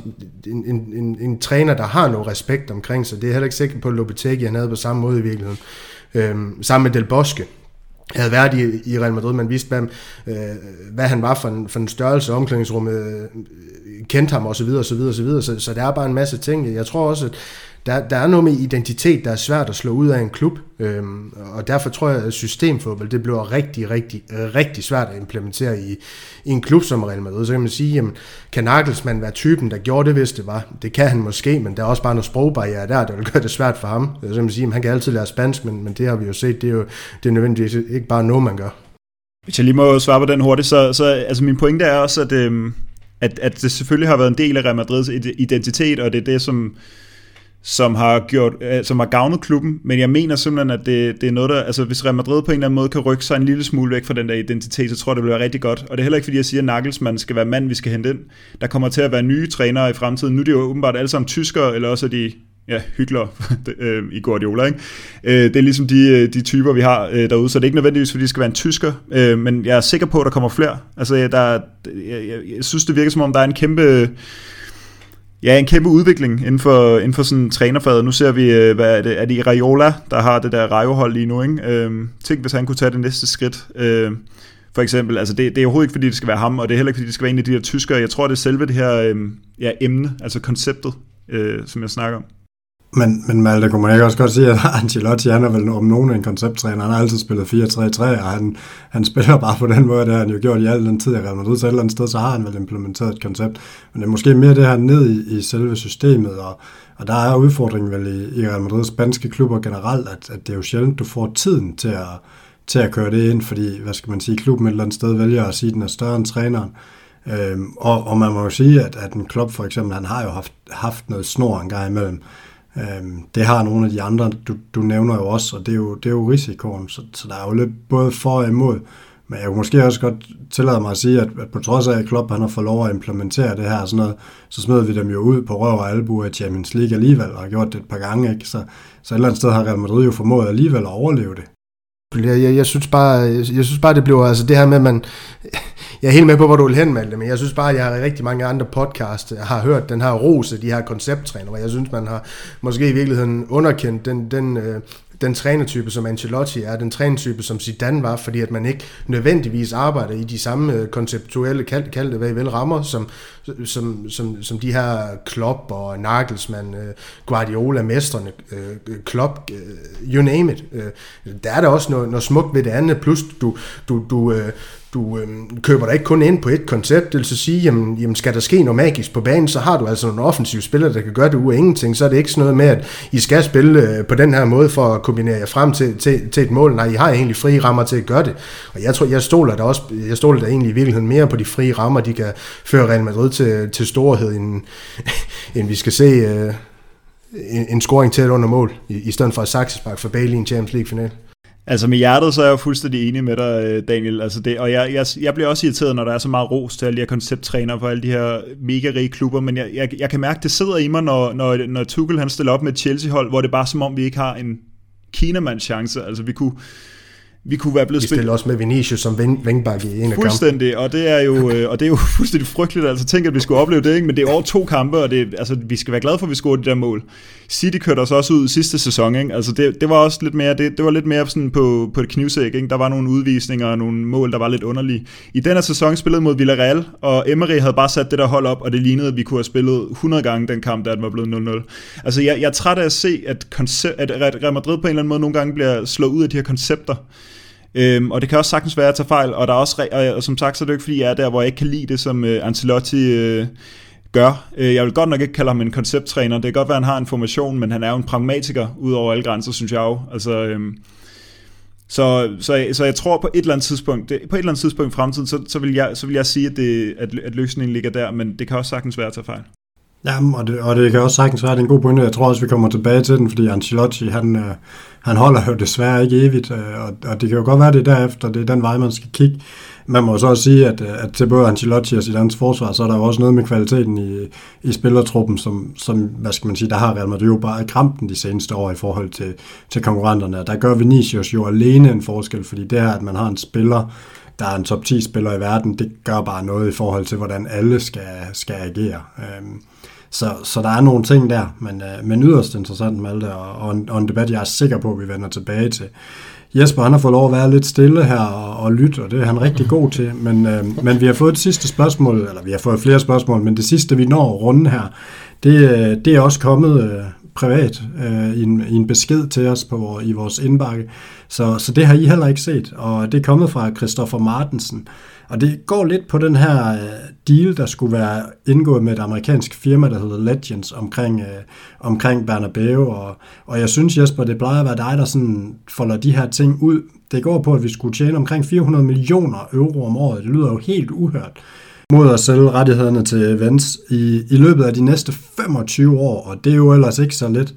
en træner, der har noget respekt omkring sig. Det er heller ikke sikkert på, at Lopetegui, han havde på samme måde i virkeligheden. Sammen med Del Bosque havde været i Real Madrid, man vidste, hvad han var for en størrelse, omklædningsrummet kendte ham osv. Så der er bare en masse ting. Jeg tror også, at der er noget med identitet, der er svært at slå ud af en klub, og derfor tror jeg, at systemfodbold, det bliver rigtig, rigtig, rigtig svært at implementere i en klub som Real Madrid. Så kan man sige, jamen, kan Nagelsmann være typen, der gjorde det, hvis det var? Det kan han måske, men der er også bare noget sprogbarriere der vil gøre det svært for ham. Så kan man sige, jamen, han kan altid lære spansk, men det har vi jo set, det er nødvendigvis ikke bare noget, man gør. Hvis jeg lige må svare på den hurtigt, så altså, min pointe er også, at det selvfølgelig har været en del af Real Madrids identitet, og det er det, som har gavnet klubben, men jeg mener simpelthen, at det er noget, der, altså hvis Real Madrid på en eller anden måde kan rykke sig en lille smule væk fra den der identitet, så tror jeg, det bliver rigtig godt. Og det er heller ikke, fordi jeg siger, at Nagelsmann skal være mand, vi skal hente ind. Der kommer til at være nye trænere i fremtiden. Nu er det jo åbenbart alle sammen tyskere, eller også er de hyklere i Guardiola, ikke? Det er ligesom de typer, vi har derude, så det er ikke nødvendigvis, fordi det skal være en tysker, men jeg er sikker på, at der kommer flere. Altså, jeg synes, det virker som om, der er en kæmpe... Ja, en kæmpe udvikling inden for sådan trænerfaget. Nu ser vi, hvad er det Raiola, der har det der Rayo-hold lige nu, ikke? Tænk, hvis han kunne tage det næste skridt. For eksempel, altså det er overhovedet ikke, fordi det skal være ham, og det er heller ikke, fordi det skal være en af de der tyskere. Jeg tror, det er selve det her emne, altså konceptet, som jeg snakker om. Men Malte, kunne man ikke også godt sige, at Ancelotti, han er vel om nogen en koncepttræner. Han har altid spillet 4-3-3, og han spiller bare på den måde, det har han jo gjort i al den tid, jeg redder mig ud til et eller andet sted, så har han vel implementeret et koncept. Men det er måske mere det her ned i selve systemet, og der er udfordringen vel i Real Madrids spanske klubber generelt, at det er jo sjældent, du får tiden til at køre det ind, fordi, hvad skal man sige, klubben et eller andet sted vælger at sige, at den er større end træneren. Og man må jo sige, at en Klopp for eksempel, han har jo haft noget snor en gang imellem. Det har nogle af de andre, du nævner jo også, og det er jo risikoen, så der er jo lidt både for og imod. Men jeg kunne måske også godt tillade mig at sige, at på trods af, at Klopp han har fået lov at implementere det her og sådan noget, så smed vi dem jo ud på røv og albuer i Champions League alligevel, og har gjort det et par gange, ikke? Så et eller andet sted har Real Madrid jo formået alligevel at overleve det. Jeg synes bare, det bliver, altså det her med, man... Jeg er helt med på, hvor du vil hen, Malte, men jeg synes bare, at jeg har rigtig mange andre podcast har hørt den her rose, de her koncepttræner, hvor jeg synes, man har måske i virkeligheden underkendt den trænertype, som Ancelotti er, den trænertype, som Zidane var, fordi at man ikke nødvendigvis arbejder i de samme konceptuelle, kald det hvad I vil, rammer, som de her Klopp og Nagelsmann, Guardiola, mestrene, Klopp, you name it. Der er der også noget smukt ved det andet, plus du køber dig ikke kun ind på et koncept, det vil så sige, jamen skal der ske noget magisk på banen, så har du altså nogle offensive spillere, der kan gøre det ude af ingenting, så er det ikke sådan noget med, at I skal spille på den her måde for at kombinere jer frem til et mål. Nej, I har egentlig frie rammer til at gøre det. Og jeg tror, jeg stoler der egentlig i virkeligheden mere på de frie rammer, de kan føre Real Madrid til storhed, end vi skal se en scoring tæt under mål, i stedet for et saksespark for Bale i en Champions League-final. Altså med hjertet, så er jeg jo fuldstændig enig med dig, Daniel. Altså det, og jeg bliver også irriteret, når der er så meget ros til alle de her koncepttrænere for alle de her mega rige klubber, men jeg kan mærke, det sidder i mig, når Tuchel han stiller op med et Chelsea-hold, hvor det er bare som om, vi ikke har en Kinamands chance. Altså vi kunne... Vi kunne være blevet spillet. Vi stiller også med Vinicius som vengbakke i en af fuldstændig, og det er jo fuldstændig frygteligt. Altså tænk, at vi skulle opleve det, ikke? Men det er over 2 kampe, og det, altså, vi skal være glade for, at vi scorede de der mål. City kørte os også ud sidste sæson, ikke? Altså det var også lidt mere, det var lidt mere sådan på et knivsæk, ikke? Der var nogle udvisninger og nogle mål, der var lidt underlige. I den her sæson spillede mod Villarreal, og Emery havde bare sat det der hold op, og det lignede, at vi kunne have spillet 100 gange den kamp, der den var blevet 0-0. Altså jeg er træt af at se, at Real Madrid på en eller anden måde nogle gange bliver slået ud af de her koncepter. Og det kan også sagtens være at tage fejl, og der er også, og som sagt, så er det jo ikke fordi jeg er der, hvor jeg ikke kan lide det, som Ancelotti gør. Jeg vil godt nok ikke kalde ham en koncepttræner. Det kan godt være, han har en formation, men han er jo en pragmatiker ud over alle grænser, synes jeg jo. Altså, så jeg tror på et eller andet tidspunkt, i fremtiden, så vil jeg sige, at løsningen ligger der, men det kan også sagtens være at tage fejl. Jamen, og det kan også sagtens være, at det er en god pointe. Jeg tror også, vi kommer tilbage til den, fordi Ancelotti, han holder jo desværre ikke evigt, og det kan jo godt være, det derefter, det er den vej, man skal kigge. Man må så også sige, at til både Ancelotti og Zidanes forsvar, så er der jo også noget med kvaliteten i spillertruppen, som hvad skal man sige, der har Real Madrid jo bare krampen de seneste år i forhold til konkurrenterne. Og der gør Vinicius jo alene en forskel, fordi det her, at man har en spiller, der er en top 10-spiller i verden, det gør bare noget i forhold til, hvordan alle skal agere. Så der er nogle ting der, men yderst interessant med alt det, og en debat, jeg er sikker på, at vi vender tilbage til. Jesper, han har fået lov at være lidt stille her og lytte, og det er han rigtig god til, men vi har fået et sidste spørgsmål, eller vi har fået flere spørgsmål, men det sidste, vi når at runde her, det er også kommet privat i en besked til os i vores indbakke, så det har I heller ikke set, og det er kommet fra Christoffer Martensen. Og det går lidt på den her deal, der skulle være indgået med et amerikansk firma, der hedder Legends, omkring Bernabeu. Og jeg synes, Jesper, det plejer at være dig, der sådan folder de her ting ud. Det går på, at vi skulle tjene omkring 400 millioner € om året. Det lyder jo helt uhørt mod at sælge rettighederne til events i løbet af de næste 25 år, og det er jo ellers ikke så lidt.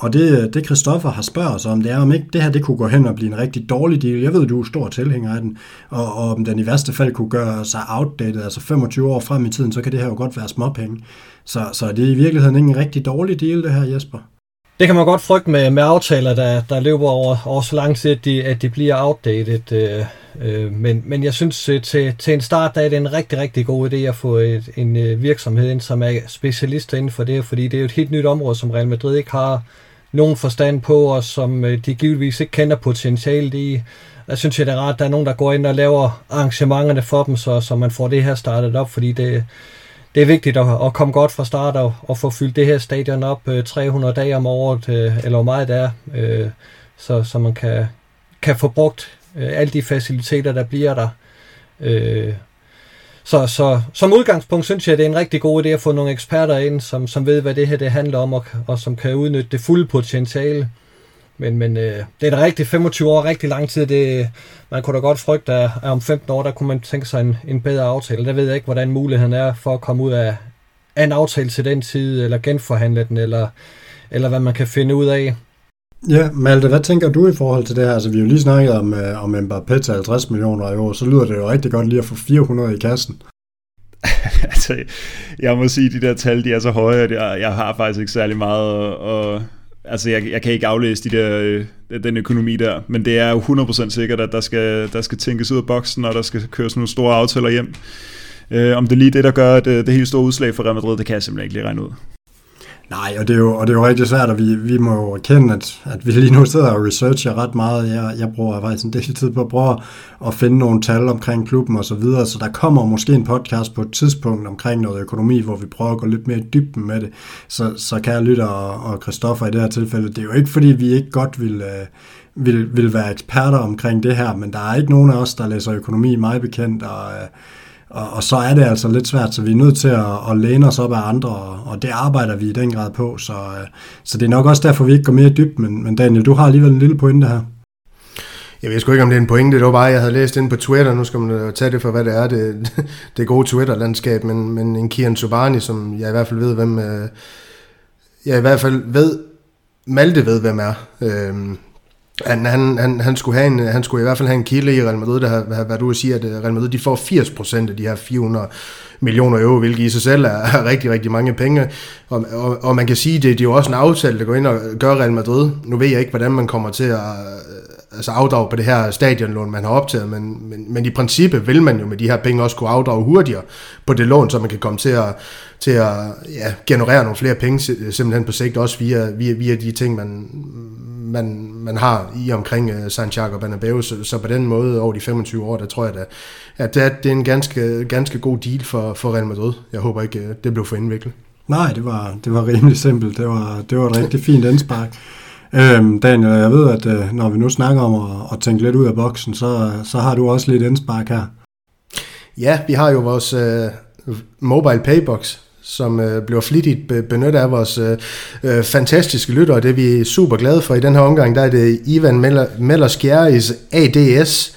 Og det Christoffer har spørget os om, det er, om ikke det her det kunne gå hen og blive en rigtig dårlig deal. Jeg ved, du er stor tilhænger af den, og om den i værste fald kunne gøre sig outdated, altså 25 år frem i tiden, så kan det her jo godt være småpenge. Så er det i virkeligheden ikke en rigtig dårlig deal, det her, Jesper? Det kan man godt frygte med aftaler, der løber over så lang tid, at de bliver outdated. Men jeg synes, til en start, der er det en rigtig, rigtig god idé at få en virksomhed ind, som er specialister inden for det her, fordi det er jo et helt nyt område, som Real Madrid ikke har nogen forstand på, og som de givetvis ikke kender potentialet i. Jeg synes, det er rart, at der er nogen, der går ind og laver arrangementerne for dem, så man får det her startet op, fordi det er vigtigt at komme godt fra start og få fyldt det her stadion op 300 dage om året, eller hvor meget det er, så man kan få brugt alle de faciliteter, der bliver der. Så som udgangspunkt synes jeg, det er en rigtig god idé at få nogle eksperter ind, som ved, hvad det her det handler om, og som kan udnytte det fulde potentiale. Men det er da rigtig 25 år, rigtig lang tid. Man kunne da godt frygte, at om 15 år, der kunne man tænke sig en bedre aftale. Der ved jeg ikke, hvordan muligheden er for at komme ud af en aftale til den tid, eller genforhandle den, eller hvad man kan finde ud af. Ja, Malte, hvad tænker du i forhold til det her? Altså, vi har jo lige snakket om Mbappé til 50 millioner i år, så lyder det jo rigtig godt lige at få 400 i kassen. Altså, jeg må sige, at de der tal, de er så høje, at jeg har faktisk ikke særlig meget at... Altså, jeg kan ikke aflæse den økonomi der, men det er jo 100% sikkert, at der skal tænkes ud af boksen, og der skal køres nogle store aftaler hjem. Om det lige det, der gør det helt store udslag for Real Madrid, det kan jeg simpelthen ikke lige regne ud. Nej, og det er jo rigtig svært, og vi må jo erkende, at vi lige nu sidder og researcher ret meget. Jeg bruger faktisk en del tid på at prøve at finde nogle tal omkring klubben og så videre, så der kommer måske en podcast på et tidspunkt omkring noget økonomi, hvor vi prøver at gå lidt mere i dybden med det. Så kære lytter og Christoffer i det her tilfælde, det er jo ikke, fordi vi ikke godt vil være eksperter omkring det her, men der er ikke nogen af os, der læser økonomi meget bekendt, og så er det altså lidt svært, så vi er nødt til at læne os op af andre, og det arbejder vi i den grad på, så det er nok også derfor, vi ikke går mere dybt, men Daniel, du har alligevel en lille pointe her. Jeg ved sgu ikke, om det er en pointe, det var bare, jeg havde læst inde på Twitter, nu skal man tage det for, hvad det er, det gode Twitter-landskab, men en Kian Sobani, som jeg i hvert fald ved, hvem Malte ved, hvem er, Han skulle i hvert fald have en kilde i Real Madrid, der har været ude og sige, at Real Madrid de får 80% af de her 400 millioner €, hvilket i sig selv er rigtig, rigtig mange penge. Og man kan sige, at det er jo også en aftale, der går ind og gør Real Madrid. Nu ved jeg ikke, hvordan man kommer til at altså afdrag på det her stadionlån, man har optaget, men i princippet vil man jo med de her penge også kunne afdrage hurtigere på det lån, så man kan komme til at ja, generere nogle flere penge simpelthen på sigt, også via de ting, man har i omkring Santiago Bernabeu, så på den måde over de 25 år, der tror jeg da, at det er en ganske god deal for Real Madrid. Jeg håber ikke, det blev for indviklet. Nej, det var rimelig simpelt. Det var et rigtig fint indspark. Daniel, jeg ved, at når vi nu snakker om at tænke lidt ud af boksen, så har du også lidt indspark her. Ja, vi har jo vores mobile paybox, som bliver flittigt benyttet af vores fantastiske lyttere. Det er vi super glade for. I den her omgang, der er det Ivan Mellers-Gjerris ADS,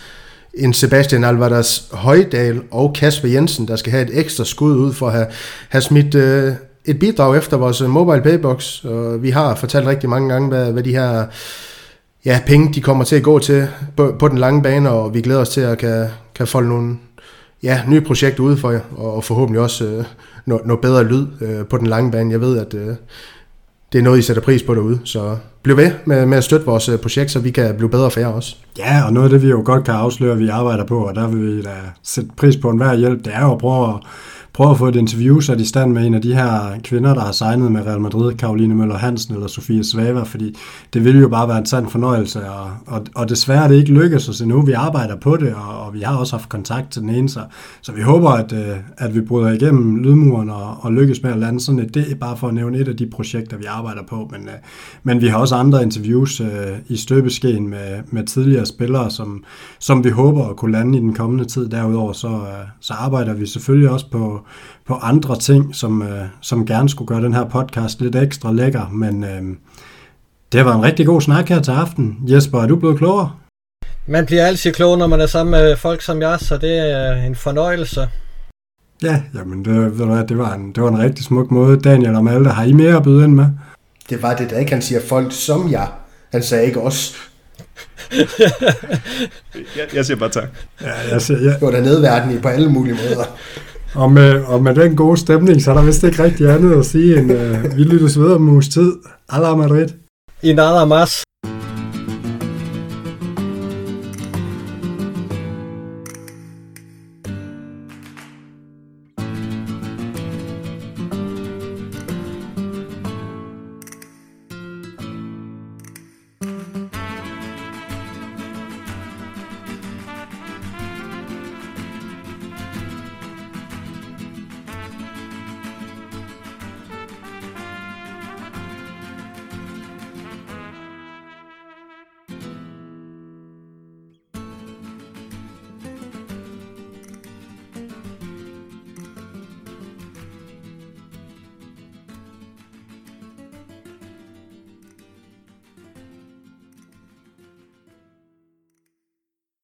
en Sebastian Alvarez Højdal og Kasper Jensen, der skal have et ekstra skud ud for at have smidt et bidrag efter vores mobile paybox. Og vi har fortalt rigtig mange gange, hvad de her penge de kommer til at gå til på den lange bane, og vi glæder os til at kan folde nogle nye projekter ude for jer, og forhåbentlig også noget bedre lyd på den lange bane. Jeg ved, at det er noget, I sætter pris på derude, så bliv ved med at støtte vores projekt, så vi kan blive bedre for jer også. Ja, og noget af det, vi jo godt kan afsløre, vi arbejder på, og der vil vi da sætte pris på enhver hjælp, det er jo at prøve at få et interview sat i stand med en af de her kvinder, der har signet med Real Madrid, Karoline Møller Hansen eller Sofia Svava, fordi det ville jo bare være en sand fornøjelse, og desværre er det ikke lykkes os endnu. Vi arbejder på det, og vi har også haft kontakt til den ene, så vi håber, at vi bryder igennem lydmuren og lykkes med at lande sådan et. Det er bare for at nævne et af de projekter, vi arbejder på, men vi har også andre interviews i støbeskeen med tidligere spillere, som vi håber at kunne lande i den kommende tid. Derudover så arbejder vi selvfølgelig også på andre ting, som gerne skulle gøre den her podcast lidt ekstra lækker, men det var en rigtig god snak her til aften. Jesper, er du blevet klogere? Man bliver altid klogere, når man er sammen med folk som jeg, så det er en fornøjelse. Ja, jamen det var en rigtig smuk måde. Daniel og Malte, har I mere at byde ind med? Det var det da ikke, han siger folk som jeg. Han sagde ikke os. jeg siger bare tak. Ja, jeg siger ja. Det var da nedværden på alle mulige måder. Og med den gode stemning, så er der vist ikke rigtig andet at sige end vi lyttes ved om en uges tid. Ala Madrid. In ala mas.